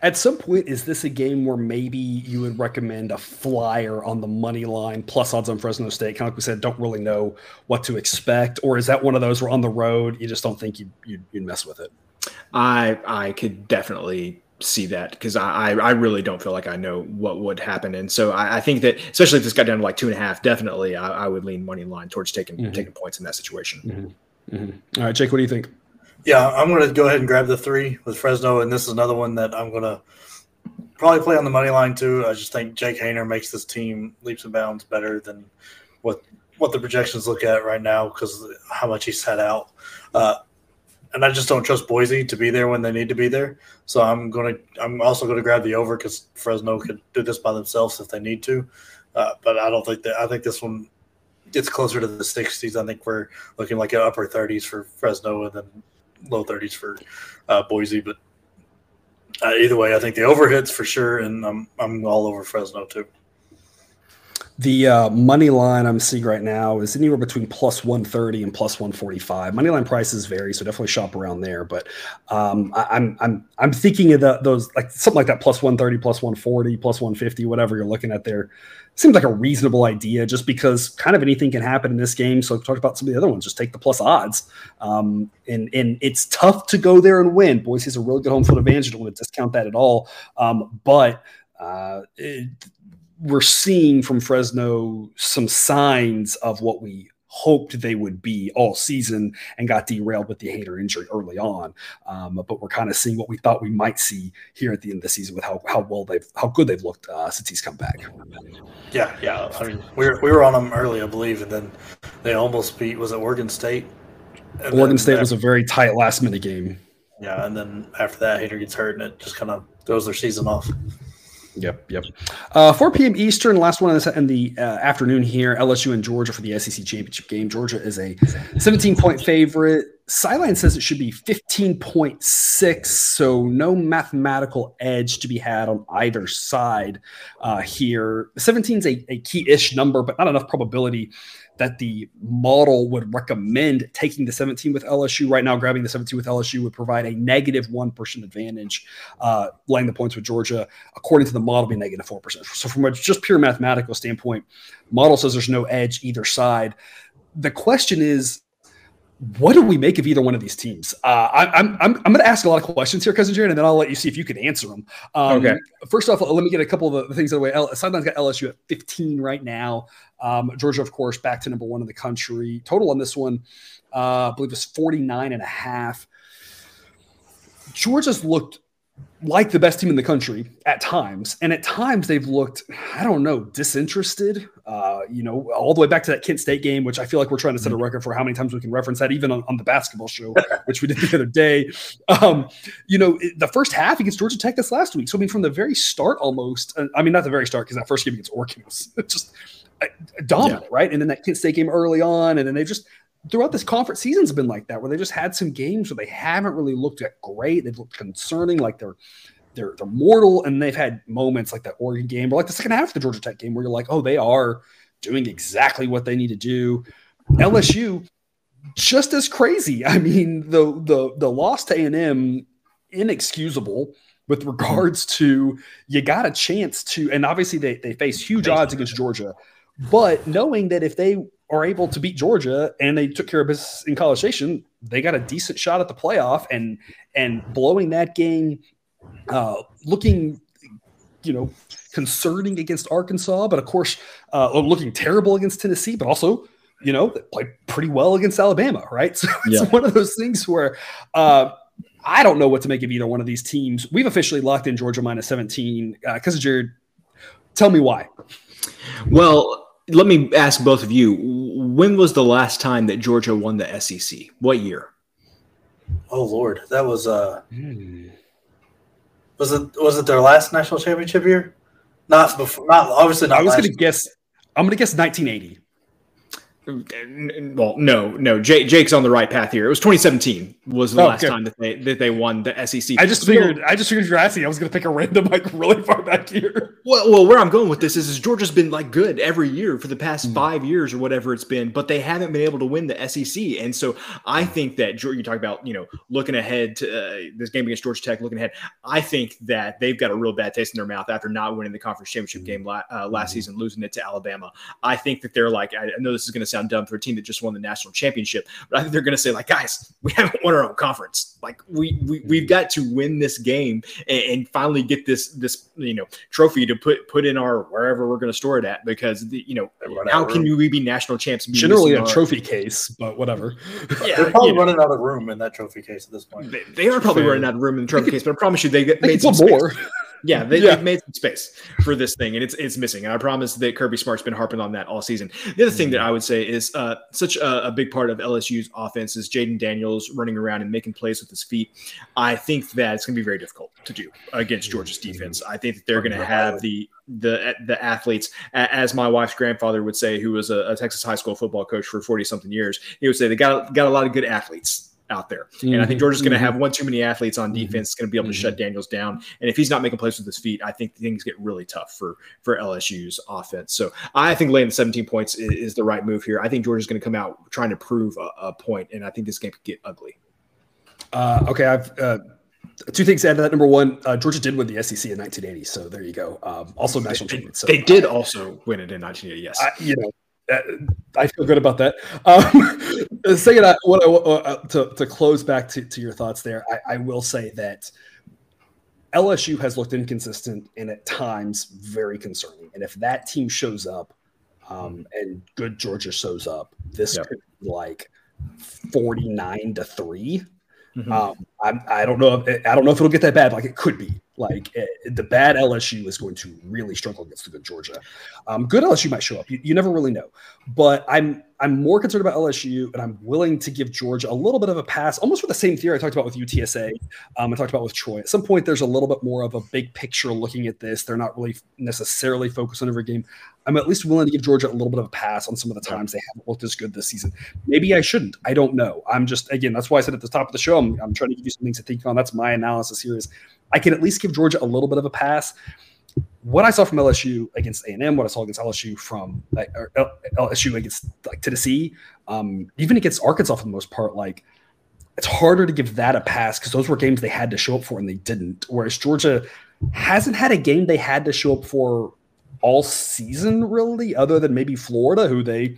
At some point, is this a game where maybe you would recommend a flyer on the money line plus odds on Fresno State? Kind of like we said, don't really know what to expect. Or is that one of those where on the road you just don't think you'd, you'd, you'd mess with it? I I could definitely – see that because I I really don't feel like I know what would happen, and so I, I think that especially if this got down to like two and a half, definitely I, I would lean money line towards taking mm-hmm. taking points in that situation. Mm-hmm. Mm-hmm. All right, Jake, what do you think? Yeah, I'm going to go ahead and grab the three with Fresno, and this is another one that I'm going to probably play on the money line too. I just think Jake Haener makes this team leaps and bounds better than what what the projections look at right now because how much he's had out. Uh, And I just don't trust Boise to be there when they need to be there. So I'm going to. I'm also going to grab the over because Fresno could do this by themselves if they need to. Uh, but I don't think that. I think this one gets closer to the sixties. I think we're looking like an upper thirties for Fresno and then low thirties for uh, Boise. But uh, either way, I think the over hits for sure, and I'm I'm all over Fresno too. The uh, money line I'm seeing right now is anywhere between plus one thirty and plus one forty-five. Money line prices vary, so definitely shop around there. But um, I, I'm I'm I'm thinking of the, those like something like that plus one thirty, plus one forty, plus one fifty, whatever you're looking at there. Seems like a reasonable idea, just because kind of anything can happen in this game. So we talked about some of the other ones. Just take the plus odds, um, and and it's tough to go there and win. Boise has a really good home field advantage. You don't want to discount that at all. Um, but uh, it, we're seeing from Fresno some signs of what we hoped they would be all season and got derailed with the Haener injury early on. Um, but we're kind of seeing what we thought we might see here at the end of the season with how, how well they've, how good they've looked uh, since he's come back. Yeah. Yeah. I mean, we were, we were on them early, I believe. And then they almost beat, was it Oregon State? And Oregon State after, was a very tight last minute game. Yeah. And then after that, Haener gets hurt and it just kind of throws their season off. Yep, yep. Uh, four p.m. Eastern, last one in the uh, afternoon here, L S U and Georgia for the S E C championship game. Georgia is a seventeen-point favorite. Sideline says it should be fifteen point six, so no mathematical edge to be had on either side uh, here. seventeen is a, a key-ish number, but not enough probability that the model would recommend taking the seventeen with L S U. Right now, grabbing the seventeen with L S U would provide a negative one percent advantage, uh, laying the points with Georgia, according to the model, be negative four percent. So from a just pure mathematical standpoint, model says there's no edge either side. The question is, what do we make of either one of these teams? Uh, I, I'm I'm I'm going to ask a lot of questions here, Cousin Jared, and then I'll let you see if you can answer them. Um, okay. First off, let me get a couple of the things out of the way. L- Sideline's got L S U at fifteen right now. Um, Georgia, of course, back to number one in the country. Total on this one, uh, I believe, is forty-nine and a half. Georgia's looked like the best team in the country at times. And at times they've looked, I don't know, disinterested, uh, you know, all the way back to that Kent State game, which I feel like we're trying to set a record for how many times we can reference that, even on, on the basketball show, which we did the other day. Um, you know, it, the first half against Georgia Tech this last week. So, I mean, from the very start almost, uh, I mean, not the very start because that first game against Oregon was just uh, dominant, yeah. right? And then that Kent State game early on, and then they've just – throughout this conference season's been like that, where they just had some games where they haven't really looked at great. They've looked concerning, like they're they're they're mortal, and they've had moments like that Oregon game, or like the second half of the Georgia Tech game, where you're like, oh, they are doing exactly what they need to do. L S U, just as crazy. I mean, the the the loss to A and M, inexcusable with regards to you got a chance to, and obviously they they face huge odds against Georgia, but knowing that if they are able to beat Georgia and they took care of business in College Station, they got a decent shot at the playoff, and and blowing that game, uh, looking, you know, concerning against Arkansas, but of course uh, looking terrible against Tennessee, but also, you know, they played pretty well against Alabama, right? So it's yeah. one of those things where uh, I don't know what to make of either one of these teams. We've officially locked in Georgia minus seventeen. Uh, Cousin Jared, tell me why. Well, let me ask both of you, when was the last time that Georgia won the S E C? What year? Oh, Lord. That was uh, – mm. was it was it their last national championship year? Not before – not obviously not I was going to guess – I'm going to guess nineteen eighty. Well, no, no. Jake, Jake's on the right path here. It was twenty seventeen was the oh, last good. time that they that they won the S E C. I just figured. I just figured you're asking. I was going to pick a random like really far back year. Well, well, where I'm going with this is, is Georgia's been like good every year for the past mm. five years or whatever it's been, but they haven't been able to win the S E C. And so I think that Georgia, you talk about, you know, looking ahead to uh, this game against Georgia Tech, looking ahead. I think that they've got a real bad taste in their mouth after not winning the conference championship game la- uh, last mm. season, losing it to Alabama. I think that they're like, I, I know this is going to sound dumb for a team that just won the national championship, but I think they're going to say, like, guys, we haven't won our own conference. Like, we, we we've got to win this game and, and finally get this this you know trophy to put put in our wherever we're going to store it at, because the, you know whatever. How can we be national champs? Generally a trophy case, but whatever. Yeah, they're probably you know, running out of room in that trophy case at this point. They, they are probably Fair. running out of room in the trophy case, but I promise you they, they made some more. Space. Yeah, they, yeah, they've made some space for this thing, and it's it's missing. And I promise that Kirby Smart's been harping on that all season. The other thing that I would say is uh, such a, a big part of L S U's offense is Jayden Daniels running around and making plays with his feet. I think that it's going to be very difficult to do against Georgia's defense. I think that they're going to have the the the athletes, as my wife's grandfather would say, who was a, a Texas high school football coach for forty-something years. He would say they got got a lot of good athletes out there. Mm-hmm. And I think Georgia's going to have one too many athletes on defense. It's going to be able to mm-hmm. shut Daniels down. And if he's not making plays with his feet, I think things get really tough for, for L S U's offense. So I think laying the seventeen points is, is the right move here. I think Georgia's going to come out trying to prove a, a point, and I think this game could get ugly. Uh, okay, I've uh, two things to add to that. Number one, uh, Georgia did win the S E C in nineteen eighty, so there you go. Um, also national champions. So. They did also win it in nineteen eighty, yes. I, you know, Uh, I feel good about that. Um, second, I, what I, uh, to, to close back to, to your thoughts there, I, I will say that L S U has looked inconsistent and at times very concerning. And if that team shows up um, and good Georgia shows up, this yep. could be like forty-nine to three. Mm-hmm. Um, I, I don't know. If, I don't know if it'll get that bad. Like it could be. Like it, the bad L S U is going to really struggle against the good Georgia. Um, good L S U might show up. You, you never really know. But I'm I'm more concerned about L S U, and I'm willing to give Georgia a little bit of a pass, almost with the same theory I talked about with U T S A. Um, I talked about with Troy. At some point, there's a little bit more of a big picture looking at this. They're not really necessarily focused on every game. I'm at least willing to give Georgia a little bit of a pass on some of the times they haven't looked as good this season. Maybe I shouldn't. I don't know. I'm just, again, that's why I said at the top of the show, I'm, I'm trying to give you some things to think on. That's my analysis here is I can at least give Georgia a little bit of a pass. What I saw from L S U against A and M, what I saw against L S U from like, or L S U against like Tennessee, um, even against Arkansas for the most part, like it's harder to give that a pass because those were games they had to show up for and they didn't. Whereas Georgia hasn't had a game they had to show up for all season, really, other than maybe Florida, who they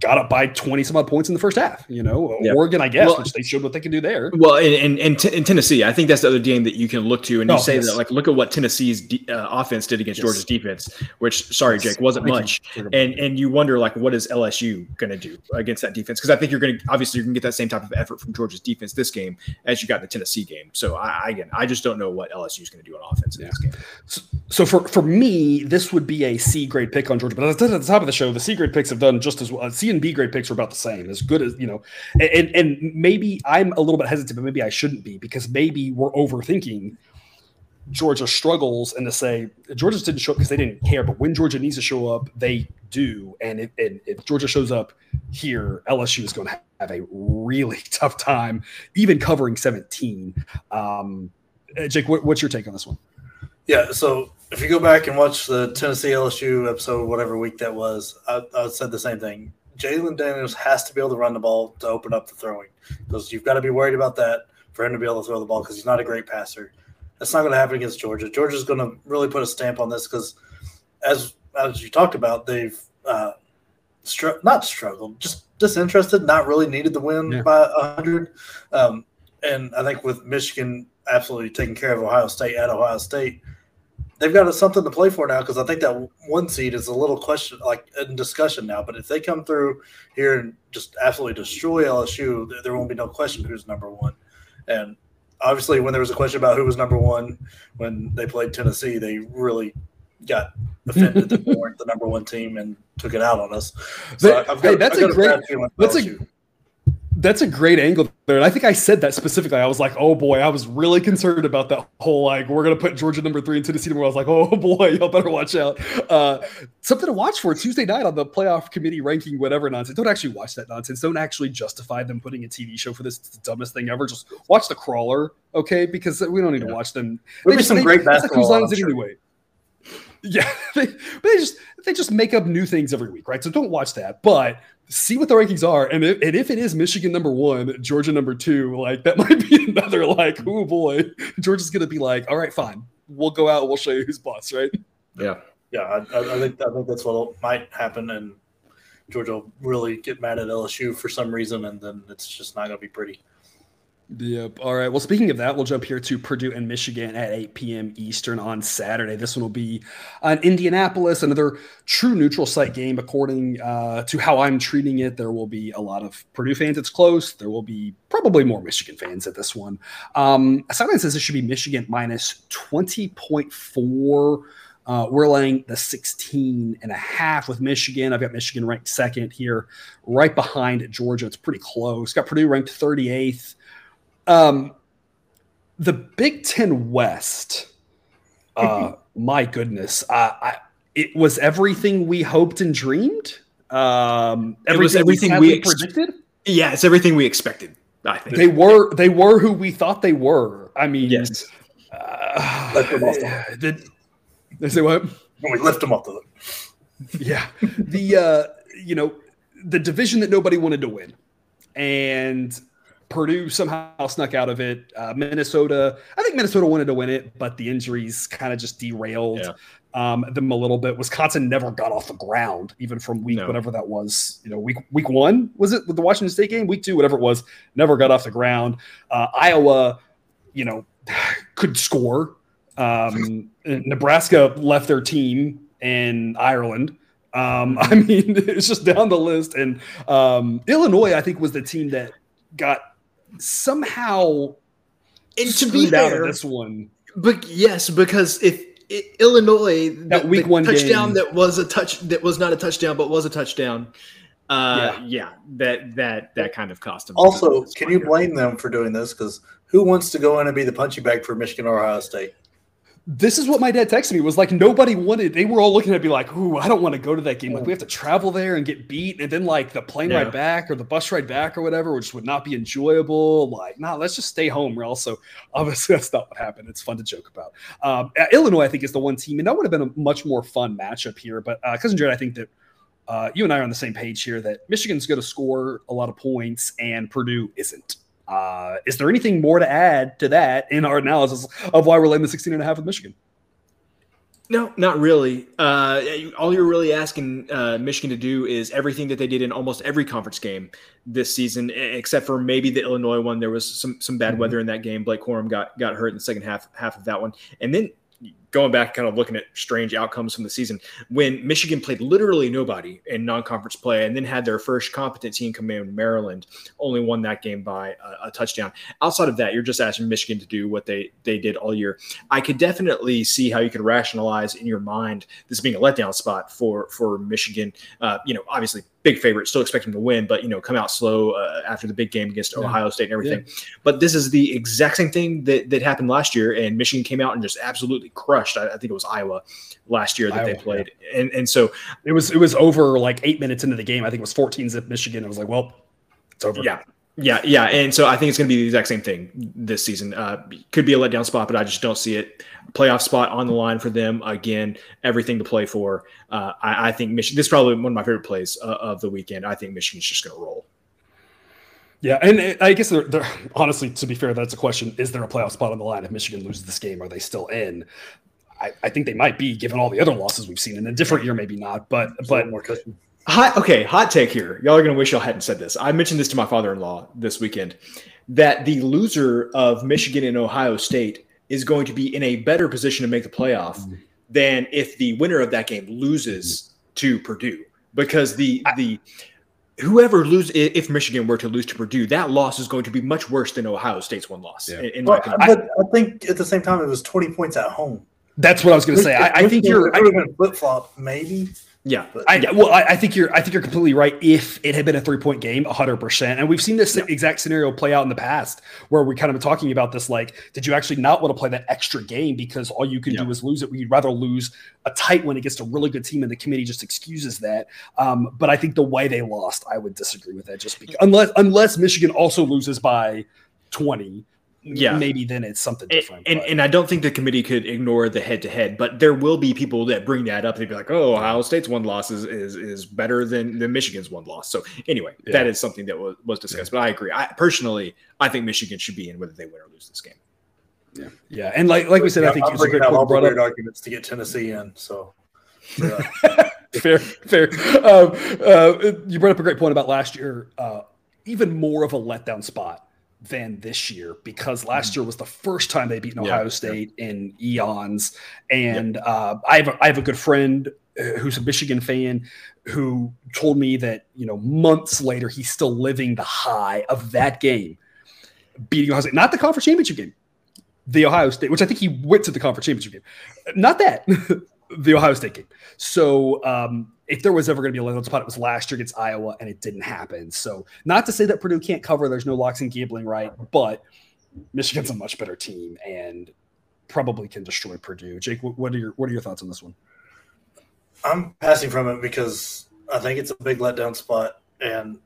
got up by twenty some odd points in the first half, you know, yeah. Oregon, I guess, well, which they showed what they can do there. Well, and and in Tennessee, I think that's the other game that you can look to. And oh, you say yes. that, like, look at what Tennessee's de- uh, offense did against yes. Georgia's defense, which, sorry, yes. Jake, wasn't much. And and you wonder, like, what is L S U going to do against that defense? Because I think you're going to, obviously, you're going to get that same type of effort from Georgia's defense this game as you got in the Tennessee game. So, I, again, I just don't know what L S U is going to do on offense yeah. in this game. So, so for, for me, this would be a C grade pick on Georgia. But as I said at the top of the show, the C grade picks have done just as well. C and B grade picks are about the same, as good as, you know, and and maybe I'm a little bit hesitant, but maybe I shouldn't be, because maybe we're overthinking Georgia struggles and to say Georgia didn't show up because they didn't care. But when Georgia needs to show up, they do. And if, and if Georgia shows up here, L S U is going to have a really tough time, even covering seventeen. Um, Jake, what, what's your take on this one? Yeah, so if you go back and watch the Tennessee L S U episode, whatever week that was, I, I said the same thing. Jayden Daniels has to be able to run the ball to open up the throwing, because you've got to be worried about that for him to be able to throw the ball, because he's not a great passer. That's not going to happen against Georgia. Georgia's going to really put a stamp on this because, as as you talked about, they've uh, str- not struggled, just disinterested, not really needed the win yeah. by one hundred. Um, and I think with Michigan absolutely taking care of Ohio State at Ohio State, they've got something to play for now, because I think that one seed is a little question, like in discussion now. But if they come through here and just absolutely destroy L S U, there won't be no question who's number one. And obviously, when there was a question about who was number one when they played Tennessee, they really got offended that they weren't the number one team and took it out on us. So but, hey, that's a, a great – that's a that's a great angle there. And I think I said that specifically. I was like, oh, boy, I was really concerned about that whole, like, we're going to put Georgia number three and Tennessee number one. I was like, oh, boy, y'all better watch out. Uh, something to watch for Tuesday night on the playoff committee ranking, whatever nonsense. Don't actually watch that nonsense. Don't actually justify them putting a T V show for this. It's the dumbest thing ever. Just watch the crawler, okay, because we don't need yeah. to watch them. There'll be some they, great basketball on, sure. anyway. Yeah, they, but they just they just make up new things every week, right? So don't watch that, but see what the rankings are, and if, and if it is Michigan number one, Georgia number two, like that might be another like, oh boy, Georgia's gonna be like, all right, fine, we'll go out, we'll show you who's boss, right? Yeah, yeah, I, I think I think that's what might happen, and Georgia will really get mad at L S U for some reason, and then it's just not gonna be pretty. Yep. All right. Well, speaking of that, we'll jump here to Purdue and Michigan at eight p.m. Eastern on Saturday. This one will be on Indianapolis, another true neutral site game. According uh, to how I'm treating it, there will be a lot of Purdue fans. It's close. There will be probably more Michigan fans at this one. Um, Sideline says it should be Michigan minus twenty point four. Uh, we're laying the sixteen and a half with Michigan. I've got Michigan ranked second here, right behind Georgia. It's pretty close. Got Purdue ranked thirty-eighth. Um, the Big Ten West, uh, my goodness, uh, I, it was everything we hoped and dreamed. Um, everything it was everything we, we ex- predicted. Yeah, it's everything we expected. I think they were they were who we thought they were. I mean, yes. Uh, the, they say what? We left them off the hook. Yeah, the uh, you know the division that nobody wanted to win, and Purdue somehow snuck out of it. Uh, Minnesota, I think Minnesota wanted to win it, but the injuries kind of just derailed yeah. um, them a little bit. Wisconsin never got off the ground, even from week no. whatever that was. You know, week week one was it with the Washington State game? Week two, whatever it was, never got off the ground. Uh, Iowa, you know, could score. Um, Nebraska left their team in Ireland. Um, I mean, it's just down the list. And um, Illinois, I think, was the team that got somehow and to be fair, this one, but yes, because if it, Illinois that the, week the one touchdown game. that was a touch that was not a touchdown but was a touchdown, uh, yeah, yeah that that that kind of cost them. Also, can you blame them for doing this? Because who wants to go in and be the punching bag for Michigan or Ohio State? This is what my dad texted me. Was like nobody wanted. They were all looking at me like, "Ooh, I don't want to go to that game. Like we have to travel there and get beat, and then like the plane yeah. ride back or the bus ride back or whatever, which would not be enjoyable." Like, nah, let's just stay home, real. So obviously that's not what happened. It's fun to joke about. Um, Illinois, I think, is the one team, and that would have been a much more fun matchup here. But uh, Cousin Jared, I think that uh, you and I are on the same page here that Michigan's going to score a lot of points, and Purdue isn't. Uh, is there anything more to add to that in our analysis of why we're laying the sixteen and a half with Michigan? No, not really. Uh, all you're really asking uh, Michigan to do is everything that they did in almost every conference game this season, except for maybe the Illinois one. There was some some bad mm-hmm. weather in that game. Blake Corum got got hurt in the second half half of that one. And then going back, kind of looking at strange outcomes from the season, when Michigan played literally nobody in non-conference play and then had their first competent team come in, Maryland, only won that game by a, a touchdown. Outside of that, you're just asking Michigan to do what they, they did all year. I could definitely see how you could rationalize in your mind this being a letdown spot for, for Michigan. Uh, you know, obviously big favorite, still expect them to win, but, you know, come out slow uh, after the big game against yeah. Ohio State and everything. Yeah. But this is the exact same thing that, that happened last year, and Michigan came out and just absolutely crushed. I, I think it was Iowa last year that Iowa, they played. Yeah. And and so it was it was over like eight minutes into the game. I think it was fourteen zip Michigan. I was like, well, it's over. Yeah. Yeah, yeah, and so I think it's going to be the exact same thing this season. Uh, could be a letdown spot, but I just don't see it. Playoff spot on the line for them. Again, everything to play for. Uh, I, I think Michigan – this is probably one of my favorite plays uh, of the weekend. I think Michigan's just going to roll. Yeah, and it, I guess they're, they're, honestly, to be fair, that's a question. Is there a playoff spot on the line if Michigan loses this game? Are they still in? I, I think they might be, given all the other losses we've seen. In a different year, maybe not, but – but more cushion. Hot, okay, hot take here. Y'all are going to wish y'all hadn't said this. I mentioned this to my father-in-law this weekend, that the loser of Michigan and Ohio State is going to be in a better position to make the playoff mm-hmm. than if the winner of that game loses mm-hmm. to Purdue. Because the the whoever loses, if Michigan were to lose to Purdue, that loss is going to be much worse than Ohio State's one loss. Yeah. In, in well, my I, but I think at the same time, it was twenty points at home. That's what I was going to say. I, I think you're – flip-flop, maybe. Yeah, I, well, I, I think you're. I think you're completely right. If it had been a three-point game, a hundred percent, and we've seen this yeah. exact scenario play out in the past, where we kind of talking about this, like, did you actually not want to play that extra game because all you can yeah. do is lose it? You'd rather lose a tight one against a really good team, and the committee just excuses that. Um, but I think the way they lost, I would disagree with that. Just because, unless unless Michigan also loses by twenty. Yeah, maybe then it's something different. And, and and I don't think the committee could ignore the head-to-head, but there will be people that bring that up. They'd be like, "Oh, Ohio State's one loss is is, is better than, than Michigan's one loss." So anyway, yeah. that is something that was, was discussed. Yeah. But I agree. I personally, I think Michigan should be in whether they win or lose this game. Yeah, yeah, and like like we said, yeah, I think it's a great brought up arguments to get Tennessee in. So. Yeah. fair, fair. Um, uh, you brought up a great point about last year. Uh, even more of a letdown spot than this year, because last year was the first time they beat Ohio yeah, State yeah. in eons. And yeah. uh, I have a, I have a good friend who's a Michigan fan who told me that, you know, months later, he's still living the high of that game, beating Ohio State, not the conference championship game, the Ohio State, which I think he went to the conference championship game, not that the Ohio State game. So um, if there was ever going to be a letdown spot, it was last year against Iowa, and it didn't happen. So not to say that Purdue can't cover. There's no locks and gambling, right? But Michigan's a much better team and probably can destroy Purdue. Jake, what are your what are your thoughts on this one? I'm passing from it because I think it's a big letdown spot, and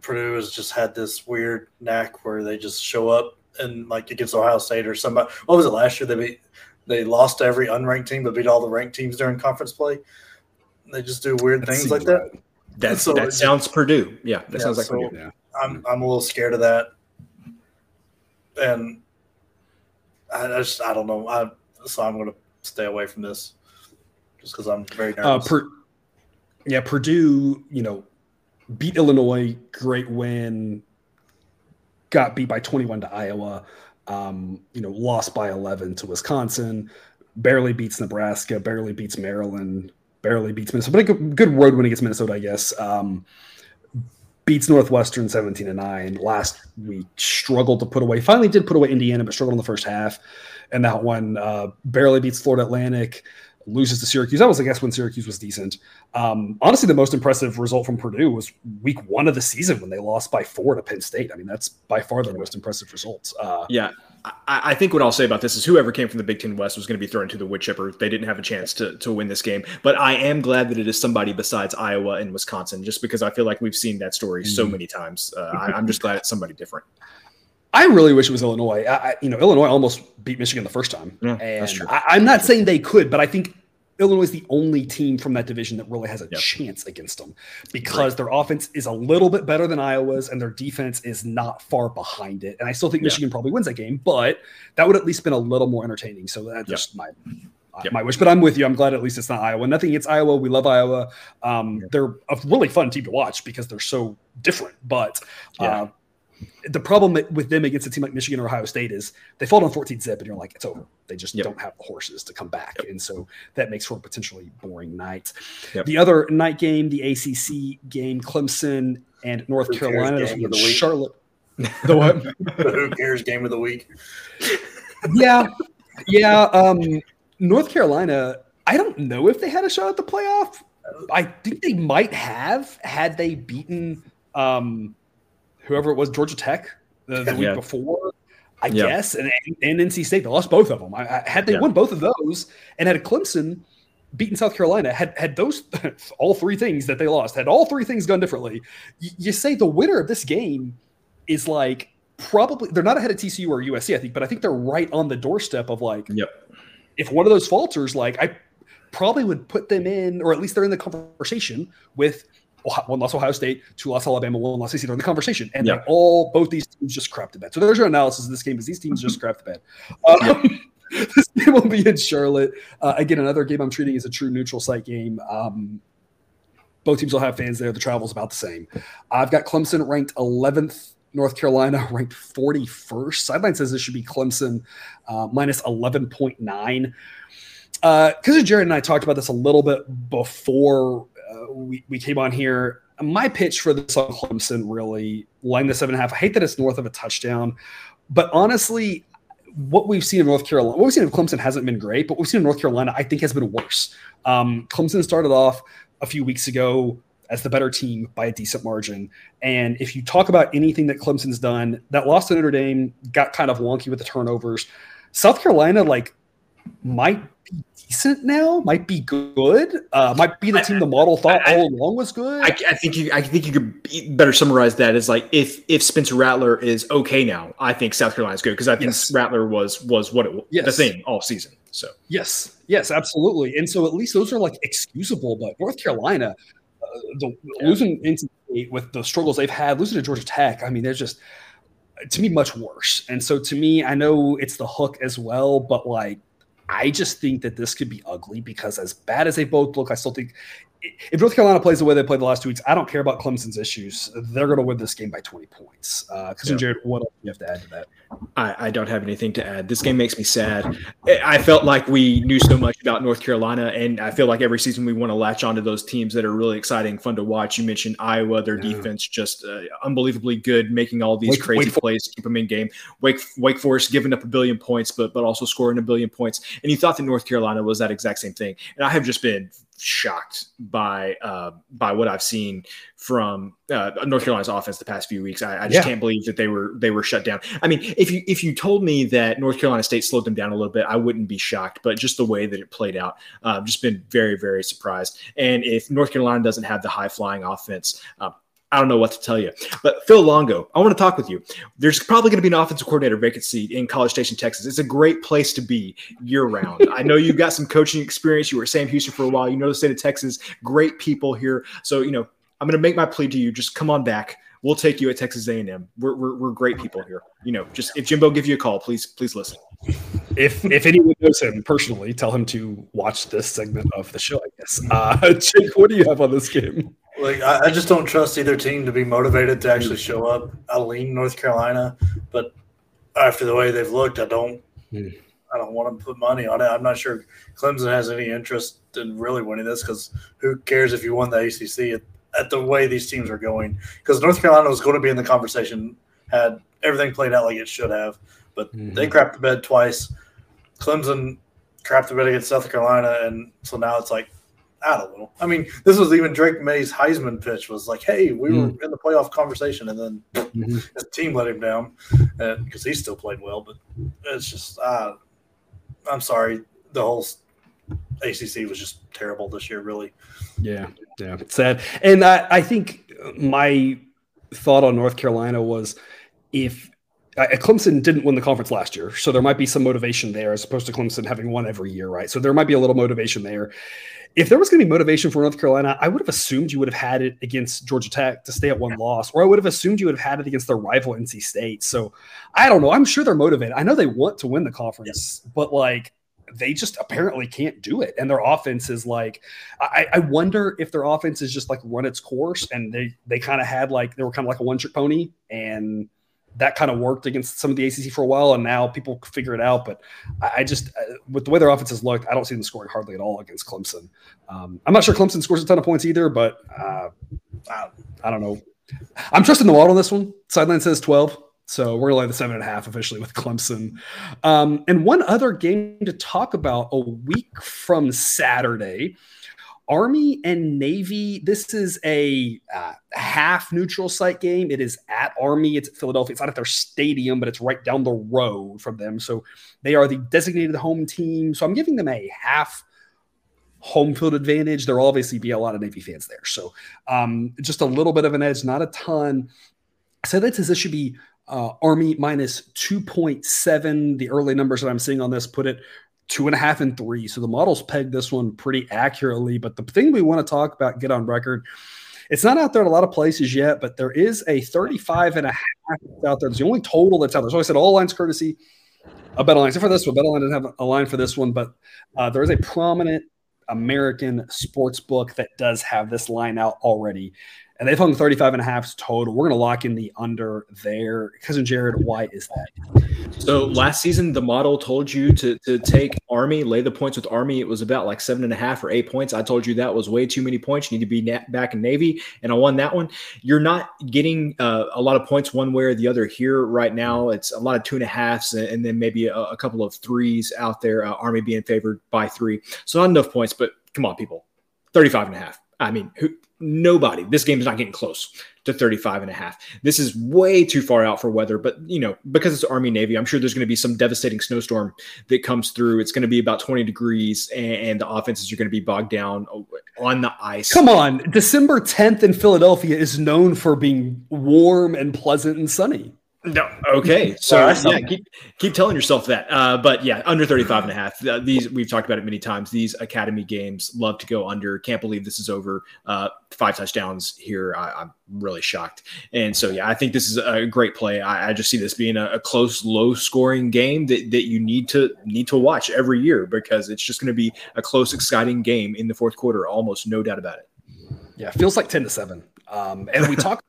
Purdue has just had this weird knack where they just show up and, like, against Ohio State or somebody. What was it last year? They beat. They lost to every unranked team, but beat all the ranked teams during conference play. They just do weird that things like that. Right. That, so that sounds Purdue. Yeah, that yeah, sounds like so Purdue. Yeah. I'm I'm a little scared of that, and I, I just I don't know. I so I'm going to stay away from this just because I'm very nervous. Uh, per, yeah, Purdue. You know, beat Illinois. Great win. Got beat by twenty-one to Iowa. Um, you know, lost by eleven to Wisconsin, barely beats Nebraska, barely beats Maryland, barely beats Minnesota, but a good road win against Minnesota, I guess. Um, beats Northwestern seventeen to nine last week, struggled to put away, finally did put away Indiana, but struggled in the first half. And that one uh, barely beats Florida Atlantic, loses to Syracuse. That was, I guess, when Syracuse was decent. Um, honestly, the most impressive result from Purdue was week one of the season when they lost by four to Penn State. I mean, that's by far the most impressive results. Uh, yeah. I, I think what I'll say about this is whoever came from the Big Ten West was going to be thrown into the wood chipper. They didn't have a chance to, to win this game. But I am glad that it is somebody besides Iowa and Wisconsin, just because I feel like we've seen that story so many times. Uh, I, I'm just glad it's somebody different. I really wish it was Illinois. I, I, you know, Illinois almost beat Michigan the first time. Yeah, and that's true. I, I'm not saying they could, but I think Illinois is the only team from that division that really has a yep. chance against them because right. their offense is a little bit better than Iowa's and their defense is not far behind it. And I still think Michigan yep. probably wins that game, but that would at least been a little more entertaining. So that's yep. just my yep. my wish. But I'm with you. I'm glad at least it's not Iowa. Nothing against Iowa. We love Iowa. Um, yep. They're a really fun team to watch because they're so different. But yeah. – uh, the problem with them against a team like Michigan or Ohio State is they fall down fourteen zip and you're like, it's over. They just yep. don't have the horses to come back. Yep. And so that makes for a potentially boring night. Yep. The other night game, the A C C game, Clemson and North Who Carolina. The Charlotte. The what? Who cares game of the week? yeah. Yeah. Um, North Carolina, I don't know if they had a shot at the playoff. I think they might have had they beaten um, whoever it was, Georgia Tech, the, the week yeah. before, I yeah. guess, and, and N C State. They lost both of them. I, I, had they yeah. won both of those and had Clemson beaten South Carolina, had had those all three things that they lost, had all three things gone differently, y- you say the winner of this game is like probably – they're not ahead of T C U or U S C, I think, but I think they're right on the doorstep of like yep. if one of those falters, like I – probably would put them in, or at least they're in the conversation with one loss Ohio State, two loss Alabama, one loss A C C. They're in the conversation. And yeah. they all, both these teams just crapped the bed. So there's your analysis of this game, is these teams just crapped the bed. Um, yeah. This game will be in Charlotte. Uh, again, another game I'm treating as a true neutral site game. Um, both teams will have fans there. The travel's about the same. I've got Clemson ranked eleventh, North Carolina ranked forty-first. Sideline says this should be Clemson uh, minus eleven point nine. Uh, Cousin Jared and I talked about this a little bit before uh, we, we came on here. My pitch for this on Clemson, really, line the seven and a half. I hate that it's north of a touchdown, but honestly, what we've seen in North Carolina, what we've seen in Clemson hasn't been great, but what we've seen in North Carolina, I think, has been worse. Um, Clemson started off a few weeks ago as the better team by a decent margin. And if you talk about anything that Clemson's done, that loss to Notre Dame got kind of wonky with the turnovers. South Carolina, like, might be decent now, might be good, uh, might be the team the model thought I, I, all along was good. I, I think you, I think you could better summarize that as like if if Spencer Rattler is okay now, I think South Carolina is good because I think yes. Rattler was was what it was yes. the thing all season. So yes, yes, absolutely. And so at least those are like excusable. But North Carolina, uh, the yeah. losing into with the struggles they've had, losing to Georgia Tech, I mean, they're just to me much worse. And so to me, I know it's the hook as well, but like. I just think that this could be ugly because as bad as they both look, I still think if North Carolina plays the way they played the last two weeks, I don't care about Clemson's issues. They're going to win this game by twenty points. Uh, Cousin Jared, what else do you have to add to that? I, I don't have anything to add. This game makes me sad. I felt like we knew so much about North Carolina, and I feel like every season we want to latch onto those teams that are really exciting, fun to watch. You mentioned Iowa, their yeah. defense just uh, unbelievably good, making all these Wake, crazy Wake plays to keep them in game. Wake Wake Forest giving up a billion points, but but also scoring a billion points. And you thought that North Carolina was that exact same thing. And I have just been shocked by uh, by what I've seen from uh, North Carolina's offense the past few weeks. I, I just yeah. can't believe that they were they were shut down. I mean, if you if you told me that North Carolina State slowed them down a little bit, I wouldn't be shocked. But just the way that it played out, I've uh, just been very, very surprised. And if North Carolina doesn't have the high-flying offense, uh, I don't know what to tell you. But Phil Longo, I want to talk with you. There's probably going to be an offensive coordinator vacancy in College Station, Texas. It's a great place to be year-round. I know you've got some coaching experience. You were at Sam Houston for a while. You know the state of Texas. Great people here. So, you know, I'm going to make my plea to you. Just come on back. We'll take you at Texas A and M. We're we're, we're great people here. You know, just if Jimbo gives you a call, please please listen. If if anyone knows him personally, tell him to watch this segment of the show, I guess. Uh, Jake, what do you have on this game? Like, I, I just don't trust either team to be motivated to actually show up. I lean North Carolina, but after the way they've looked, I don't mm. I don't want to put money on it. I'm not sure Clemson has any interest in really winning this because who cares if you won the A C C at, at the way these teams are going. Because North Carolina was going to be in the conversation had everything played out like it should have, but mm-hmm. they crapped the bed twice. Clemson crapped the bed against South Carolina, and so now it's like, I don't know. I mean, this was even Drake May's Heisman pitch was like, hey, we mm. were in the playoff conversation, and then mm-hmm. his team let him down because he still played well. But it's just uh, – I'm sorry. The whole A C C was just terrible this year, really. Yeah, yeah, it's sad. And I, I think my thought on North Carolina was if – Clemson didn't win the conference last year, so there might be some motivation there as opposed to Clemson having won every year, right? So there might be a little motivation there. If there was going to be motivation for North Carolina, I would have assumed you would have had it against Georgia Tech to stay at one loss, or I would have assumed you would have had it against their rival N C State. So I don't know. I'm sure they're motivated. I know they want to win the conference, yes. but like they just apparently can't do it. And their offense is like, I, I wonder if their offense is just like run its course and they, they kind of had like, they were kind of like a one trick pony and that kind of worked against some of the A C C for a while, and now people figure it out. But I just, with the way their offense has looked, I don't see them scoring hardly at all against Clemson. Um, I'm not sure Clemson scores a ton of points either, but uh, I, I don't know. I'm trusting the water on this one. Sideline says twelve. So we're going to lay the seven and a half officially with Clemson. Um, and one other game to talk about a week from Saturday, Army and Navy. This is a uh, half neutral site game. It is at Army. It's at Philadelphia. It's not at their stadium, but it's right down the road from them. So they are the designated home team. So I'm giving them a half home field advantage. There'll obviously be a lot of Navy fans there. So um, just a little bit of an edge, not a ton. So that says this should be Uh, Army minus two point seven. The early numbers that I'm seeing on this put it two and a half and three. So the models pegged this one pretty accurately. But the thing we want to talk about, get on record, it's not out there in a lot of places yet, but there is a thirty-five and a half out there. It's the only total that's out there. So I said all lines courtesy of BetOnline, except for this one. BetOnline didn't have a line for this one, but uh, there is a prominent American sports book that does have this line out already. And they've hung thirty-five and a half total. We're going to lock in the under there. Cousin Jared, why is that? So last season, the model told you to, to take Army, lay the points with Army. It was about like seven and a half or eight points. I told you that was way too many points. You need to be na- back in Navy, and I won that one. You're not getting uh, a lot of points one way or the other here right now. It's a lot of two and a halves and, and then maybe a, a couple of threes out there, uh, Army being favored by three. So not enough points, but come on, people, thirty-five and a half. I mean, who, nobody. This game is not getting close to thirty-five and a half. This is way too far out for weather, but you know, because it's Army Navy, I'm sure there's going to be some devastating snowstorm that comes through. It's going to be about twenty degrees, and the offenses are going to be bogged down on the ice. Come on, December tenth in Philadelphia is known for being warm and pleasant and sunny. No, okay. So well, yeah, keep keep telling yourself that. Uh, but yeah, under thirty-five and a half. Uh, these we've talked about it many times. These academy games love to go under. Can't believe this is over. Uh, five touchdowns here. I, I'm really shocked. And so yeah, I think this is a great play. I, I just see this being a, a close, low-scoring game that, that you need to need to watch every year because it's just going to be a close, exciting game in the fourth quarter. Almost no doubt about it. Yeah, feels like ten to seven. Um, and we talked.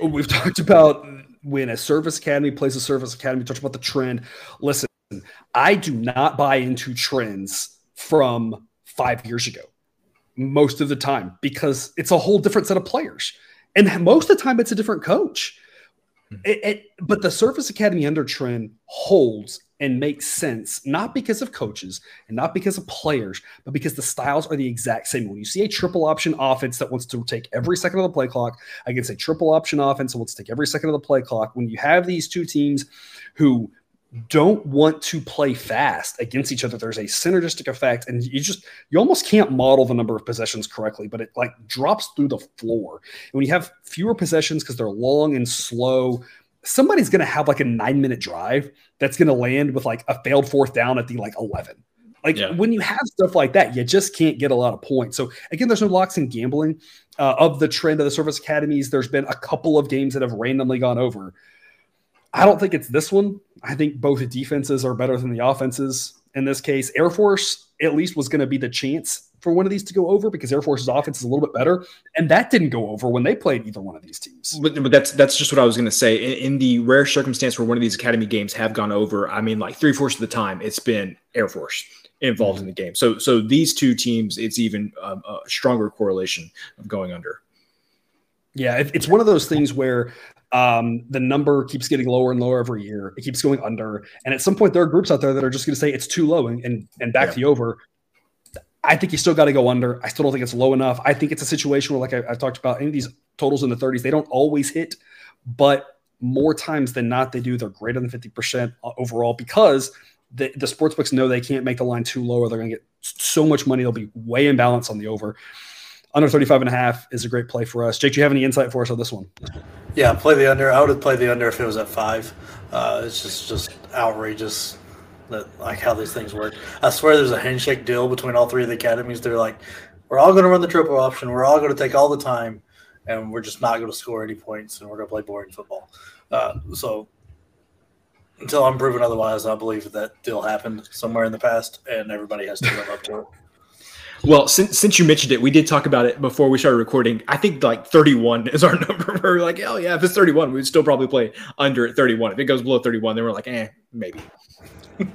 we've talked about. When a service academy plays a service academy, talk about the trend. Listen, I do not buy into trends from five years ago most of the time because it's a whole different set of players. And most of the time, it's a different coach. It, it, but the service academy under trend holds and makes sense, not because of coaches and not because of players, but because the styles are the exact same. When you see a triple option offense that wants to take every second of the play clock against a triple option offense that wants to take every second of the play clock, when you have these two teams who don't want to play fast against each other, there's a synergistic effect, and you just you almost can't model the number of possessions correctly, but it like drops through the floor. And when you have fewer possessions because they're long and slow, somebody's going to have like a nine minute drive that's going to land with like a failed fourth down at the like eleven. Like yeah. When you have stuff like that, you just can't get a lot of points. So again, there's no locks in gambling uh, of the trend of the service academies. There's been a couple of games that have randomly gone over. I don't think it's this one. I think both defenses are better than the offenses. In this case, Air Force at least was going to be the chance for one of these to go over because Air Force's offense is a little bit better, and that didn't go over when they played either one of these teams. But, but that's that's just what I was going to say. In, in the rare circumstance where one of these academy games have gone over, I mean, like three-fourths of the time, it's been Air Force involved mm-hmm. in the game. So, so these two teams, it's even um, a stronger correlation of going under. Yeah, it, it's one of those things where um, the number keeps getting lower and lower every year. It keeps going under, and at some point, there are groups out there that are just going to say it's too low and and, and back yeah. the over. I think you still got to go under. I still don't think it's low enough. I think it's a situation where, like I, I talked about, any of these totals in the thirties, they don't always hit, but more times than not, they do. They're greater than fifty percent overall because the, the sports books know they can't make the line too low or they're going to get so much money. They'll be way in balance on the over. Under thirty-five and a half is a great play for us. Jake, do you have any insight for us on this one? Yeah, play the under. I would have played the under if it was at five. Uh, it's just, just outrageous. That, like how these things work. I swear there's a handshake deal between all three of the academies. They're like, we're all going to run the triple option. We're all going to take all the time, and we're just not going to score any points, and we're going to play boring football. Uh, so until I'm proven otherwise, I believe that, that deal happened somewhere in the past, and everybody has to live up to it. Well, since since you mentioned it, we did talk about it before we started recording. I think like thirty-one is our number. We're like, oh yeah, if it's thirty-one, we'd still probably play under at thirty-one. If it goes below thirty-one, then we're like, eh, maybe.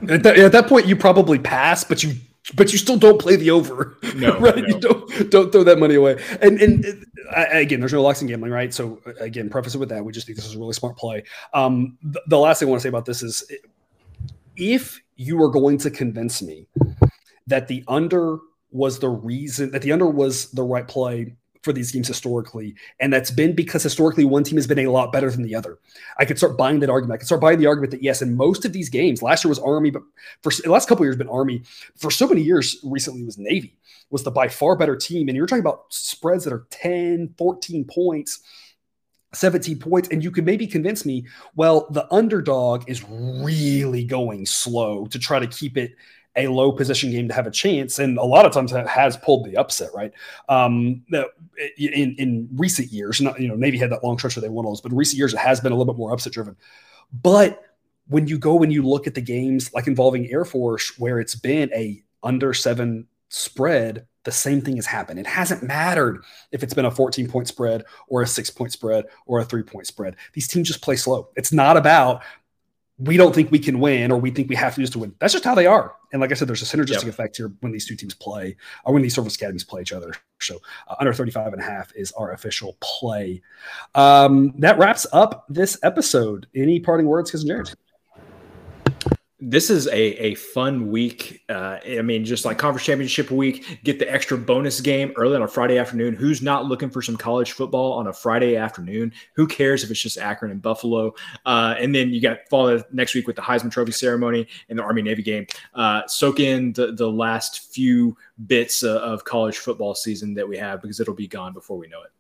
At that, at that point, you probably pass, but you but you still don't play the over. No, right? No. You don't don't throw that money away. And and uh, again, there's no locks in gambling, right? So again, preface it with that. We just think this is a really smart play. Um, the, the last thing I want to say about this is, if you are going to convince me that the under was the reason that the under was the right play for these teams historically, and that's been because historically one team has been a lot better than the other, I could start buying that argument. I could start buying the argument that yes, in most of these games, last year was Army, but for the last couple of years been Army. For so many years recently it was Navy was the by far better team. And you're talking about spreads that are ten, fourteen points, seventeen points, and you could maybe convince me, well, the underdog is really going slow to try to keep it a low position game to have a chance, and a lot of times that has pulled the upset, right? Um, in in recent years, not, you know, Navy had that long stretch where they won all those, but in recent years it has been a little bit more upset driven. But when you go and you look at the games like involving Air Force, where it's been a under seven spread, the same thing has happened. It hasn't mattered if it's been a fourteen-point spread or a six-point spread or a three-point spread. These teams just play slow. It's not about we don't think we can win or we think we have to use to win. That's just how they are. And like I said, there's a synergistic yep. effect here when these two teams play or when these service academies play each other. So uh, under thirty-five and a half is our official play. Um, that wraps up this episode. Any parting words, Cousin Jared? This is a, a fun week. Uh, I mean, just like conference championship week, get the extra bonus game early on a Friday afternoon. Who's not looking for some college football on a Friday afternoon? Who cares if it's just Akron and Buffalo? Uh, and then you got follow next week with the Heisman Trophy ceremony and the Army-Navy game. Uh, soak in the, the last few bits uh, of college football season that we have, because it'll be gone before we know it.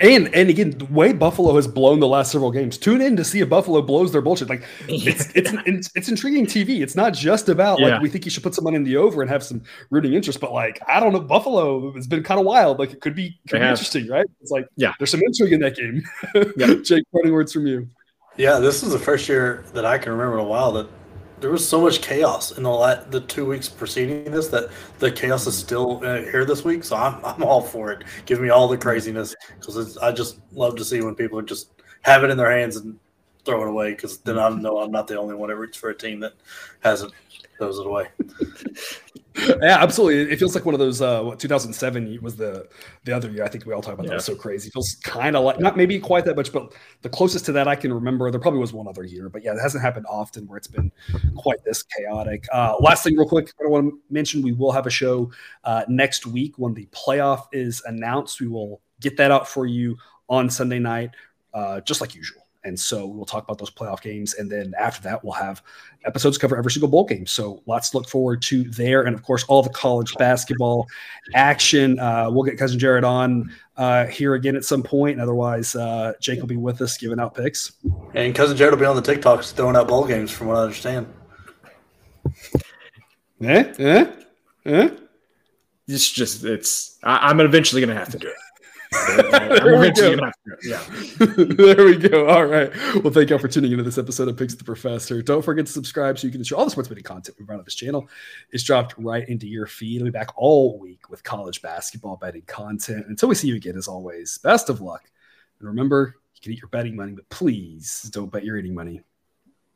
And and again, the way Buffalo has blown the last several games, tune in to see if Buffalo blows their bullshit. Like it's it's, it's it's intriguing T V. It's not just about yeah. like we think you should put some money in the over and have some rooting interest, but like I don't know, Buffalo has been kind of wild. Like it could be, could be interesting, right? It's like yeah, there's some intrigue in that game. Yeah. Jake, parting words from you. Yeah, this is the first year that I can remember in a while that there was so much chaos in the la- the two weeks preceding this that the chaos is still uh, here this week. So I'm I'm all for it. Give me all the craziness, because I just love to see when people just have it in their hands and throw it away, because then I know I'm not the only one that roots for a team that hasn't throws it away. Yeah, absolutely. It feels like one of those. Uh, what two thousand seven was the the other year? I think we all talk about yeah. that. It was so crazy. It feels kind of like not maybe quite that much, but the closest to that I can remember. There probably was one other year, but yeah, it hasn't happened often where it's been quite this chaotic. Uh, last thing, real quick, I want to mention we will have a show uh, next week when the playoff is announced. We will get that out for you on Sunday night, uh, just like usual. And so we'll talk about those playoff games. And then after that, we'll have episodes cover every single bowl game. So lots to look forward to there. And, of course, all the college basketball action. Uh, we'll get Cousin Jared on uh, here again at some point. And otherwise, uh, Jake will be with us giving out picks. And Cousin Jared will be on the TikToks throwing out bowl games, from what I understand. Eh? Eh? Eh? It's just – it's. I, I'm eventually going to have to do it. there, we go. Yeah. There we go. All right. Well, thank y'all for tuning into this episode of Picks the Professor. Don't forget to subscribe so you can ensure all the sports betting content we run on this channel is dropped right into your feed. We'll be back all week with college basketball betting content. Until we see you again, as always, best of luck. And remember, you can eat your betting money, but please don't bet your eating money.